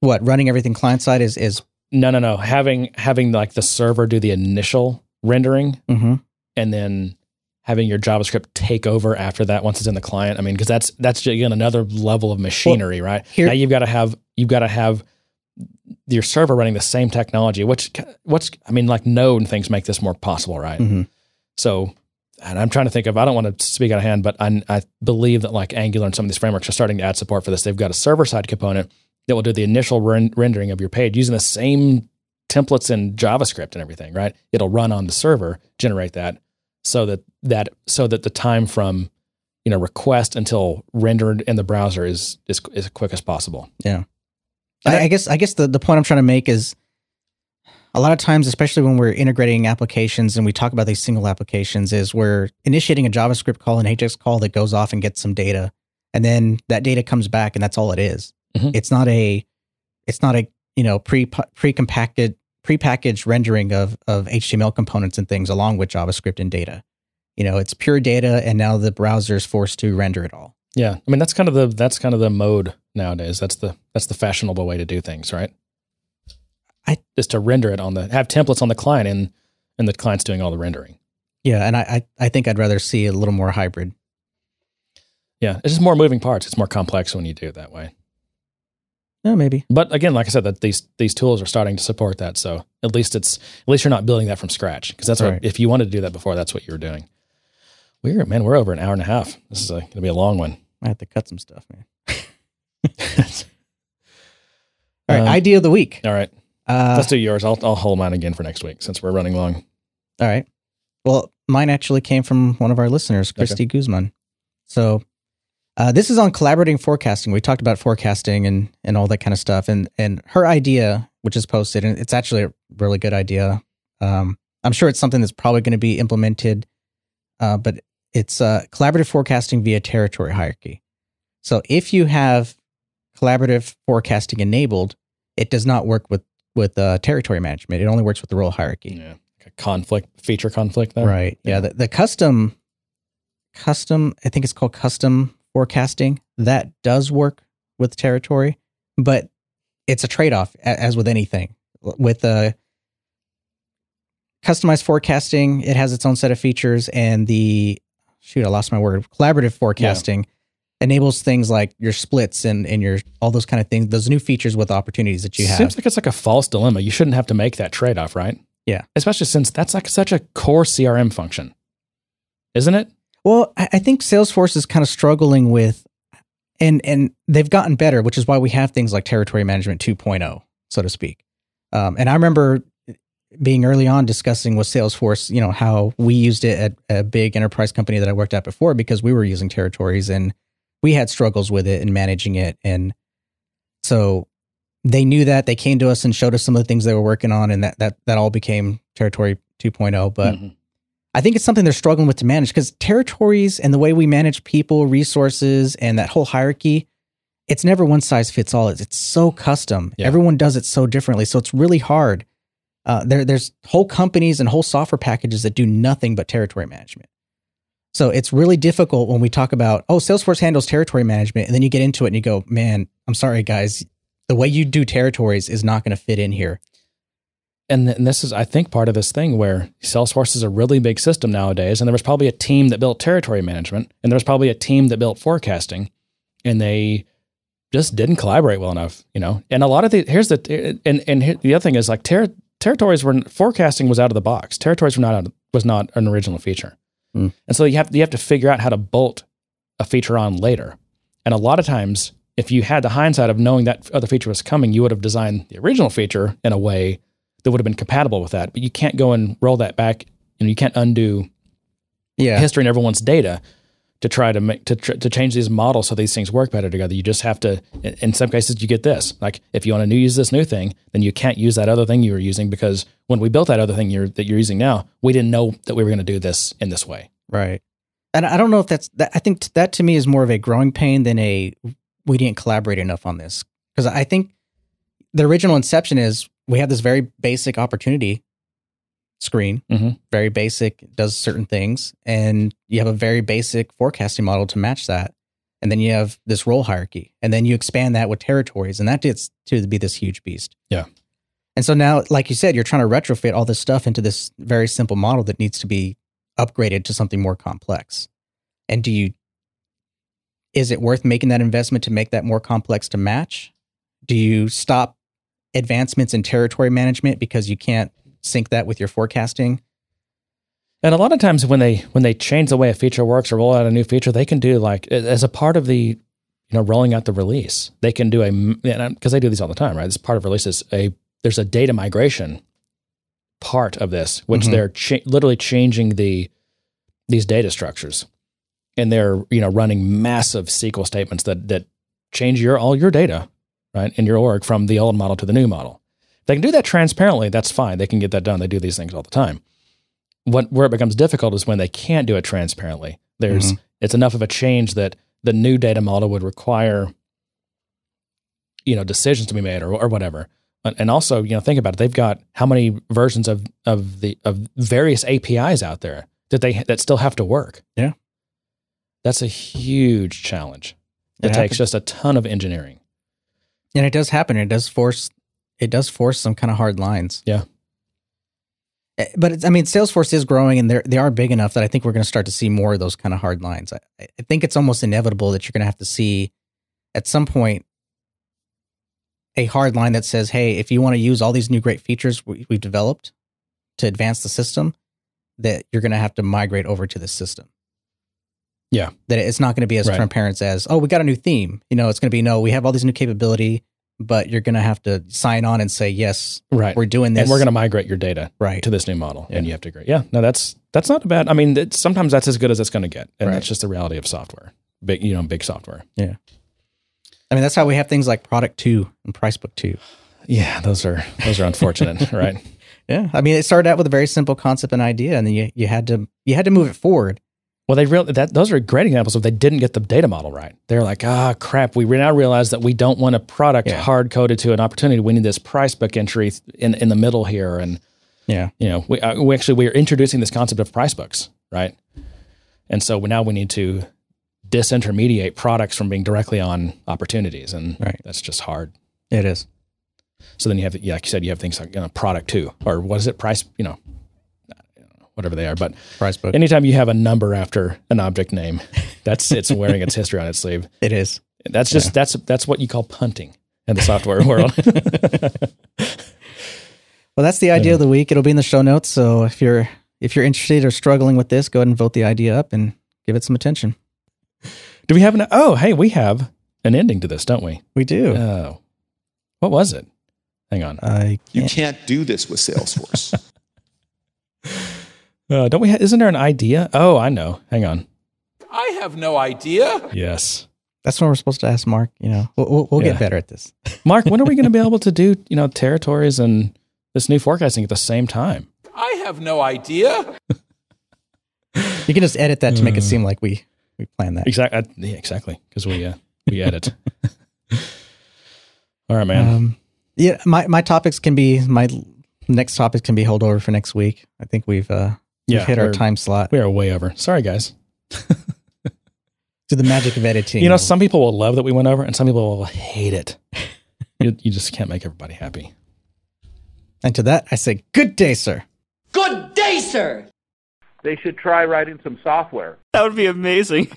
What, running everything client side is no having like the server do the initial rendering, mm-hmm. and then having your JavaScript take over after that once it's in the client. I mean, because that's again another level of machinery, right? Now you've got to have your server running the same technology. Like Node and things make this more possible, right? Mm-hmm. So, and I'm trying to think of, I don't want to speak out of hand, but I believe that like Angular and some of these frameworks are starting to add support for this. They've got a server side component that will do the initial rendering of your page using the same templates in JavaScript and everything, right? It'll run on the server, generate that. So that the time from request until rendered in the browser is as quick as possible. Yeah, I guess the point I'm trying to make is a lot of times, especially when we're integrating applications and we talk about these single applications, is we're initiating a JavaScript call, an AJAX call that goes off and gets some data, and then that data comes back, and that's all it is. Mm-hmm. It's not a prepackaged rendering of HTML components and things along with JavaScript and data. It's pure data, and now the browser is forced to render it all. Yeah, I mean that's kind of the mode nowadays. That's the fashionable way to do things, right? Just to render it have templates on the client, and the client's doing all the rendering. Yeah, and I think I'd rather see a little more hybrid. Yeah, it's just more moving parts. It's more complex when you do it that way. Yeah, maybe. But again, like I said, that these tools are starting to support that. So at least you're not building that from scratch, because that's right. What, if you wanted to do that before, that's what you were doing. Weird, man. We're over an hour and a half. This is going to be a long one. I have to cut some stuff, man. All right, idea of the week. All right, let's do yours. I'll hold mine again for next week since we're running long. All right. Well, mine actually came from one of our listeners, Christy Guzman. So. This is on collaborating forecasting. We talked about forecasting and all that kind of stuff. And her idea, which is posted, and it's actually a really good idea. I'm sure it's something that's probably going to be implemented, but it's collaborative forecasting via territory hierarchy. So if you have collaborative forecasting enabled, it does not work with territory management. It only works with the role hierarchy. Yeah, like a feature conflict there. Right. Yeah. The custom, I think it's called custom forecasting, that does work with territory, but it's a trade-off, as with anything. With customized forecasting, it has its own set of features, and collaborative forecasting enables things like your splits and your all those kind of things, those new features with opportunities that you have. Seems like it's like a false dilemma. You shouldn't have to make that trade-off, right? Yeah. Especially since that's like such a core CRM function, isn't it? Well, I think Salesforce is kind of struggling with, and they've gotten better, which is why we have things like territory management 2.0, so to speak. And I remember being early on discussing with Salesforce, how we used it at a big enterprise company that I worked at before, because we were using territories and we had struggles with it and managing it. And so they knew that. They came to us and showed us some of the things they were working on, and that all became territory 2.0. But mm-hmm. I think it's something they're struggling with to manage, because territories and the way we manage people, resources, and that whole hierarchy, it's never one size fits all. It's so custom. Yeah. Everyone does it so differently. So it's really hard. There's whole companies and whole software packages that do nothing but territory management. So it's really difficult when we talk about, Salesforce handles territory management, and then you get into it and you go, man, I'm sorry, guys. The way you do territories is not going to fit in here. And this is, I think, part of this thing where Salesforce is a really big system nowadays, and there was probably a team that built territory management, and there was probably a team that built forecasting, and they just didn't collaborate well enough, And a lot of the other thing is like territories were, forecasting was out of the box. Territories were was not an original feature, and so you have to figure out how to bolt a feature on later. And a lot of times if you had the hindsight of knowing that other feature was coming, you would have designed the original feature in a way that would have been compatible with that. But you can't go and roll that back, and you can't undo history and everyone's data to try to make to change these models so these things work better together. You just have to. In some cases, you get this. Like if you want to use this new thing, then you can't use that other thing you were using, because when we built that other thing that you're using now, we didn't know that we were going to do this in this way. Right. And I don't know if I think that to me is more of a growing pain than we didn't collaborate enough on this, because I think the original inception is we have this very basic opportunity screen, very basic, does certain things, and you have a very basic forecasting model to match that. And then you have this role hierarchy, and then you expand that with territories, and that gets to be this huge beast. Yeah. And so now, like you said, you're trying to retrofit all this stuff into this very simple model that needs to be upgraded to something more complex. And is it worth making that investment to make that more complex to match? Do you stop advancements in territory management because you can't sync that with your forecasting? And a lot of times when they change the way a feature works or roll out a new feature, they can do, like, as a part of the, rolling out the release, they can do because they do these all the time, right? It's part of releases. There's a data migration part of this, which they're literally changing these data structures, and they're running massive SQL statements that change all your data, right, in your org from the old model to the new model. If they can do that transparently, that's fine. They can get that done. They do these things all the time. Where it becomes difficult is when they can't do it transparently. It's enough of a change that the new data model would require, decisions to be made or whatever. And also, think about it. They've got how many versions of various APIs out there that still have to work. Yeah, that's a huge challenge. It takes just a ton of engineering, and it does happen. It does force some kind of hard lines. Yeah, but Salesforce is growing, and they are big enough that I think we're going to start to see more of those kind of hard lines. I think it's almost inevitable that you're going to have to see at some point a hard line that says, hey, if you want to use all these new great features we've developed to advance the system, that you're going to have to migrate over to this system. Yeah. That it's not going to be as transparent as, oh, we got a new theme. It's going to be, no, we have all these new capability, but you're going to have to sign on and say, yes, we're doing this. And we're going to migrate your data to this new model. Yeah. And you have to agree. Yeah, no, that's not bad. Sometimes that's as good as it's going to get. And that's just the reality of software, big software. Yeah. That's how we have things like Product 2 and Price Book 2. Yeah, those are unfortunate, right? Yeah, it started out with a very simple concept and idea, and then you had to move it forward. Well, those are great examples of they didn't get the data model right. They're like, crap, we now realize that we don't want a product hard coded to an opportunity. We need this price book entry in the middle here, and we are introducing this concept of price books, right? And so now we need to disintermediate products from being directly on opportunities, and that's just hard. It is. So then you have, like you said, you have things like Product 2, or what is it, price? Whatever they are, but price book. Anytime you have a number after an object name, it's wearing its history on its sleeve. It is. That's just that's what you call punting in the software world. Well, that's the idea of the week. It'll be in the show notes. So if you're interested or struggling with this, go ahead and vote the idea up and give it some attention. Do we have we have an ending to this, don't we? We do. Oh, what was it? Hang on. You can't do this with Salesforce. Don't we? Isn't there an idea? Oh, I know. Hang on. I have no idea. Yes. That's when we're supposed to ask Mark, we'll get better at this. Mark, when are we going to be able to do, territories and this new forecasting at the same time? I have no idea. You can just edit that to make it seem like we plan that. Exactly. Because we edit. All right, man. My topics can be, my next topic can be held over for next week. I think we've hit our time slot. We are way over. Sorry, guys. Do the magic of editing. Some people will love that we went over, and some people will hate it. You just can't make everybody happy. And to that, I say, good day, sir. Good day, sir. They should try writing some software. That would be amazing.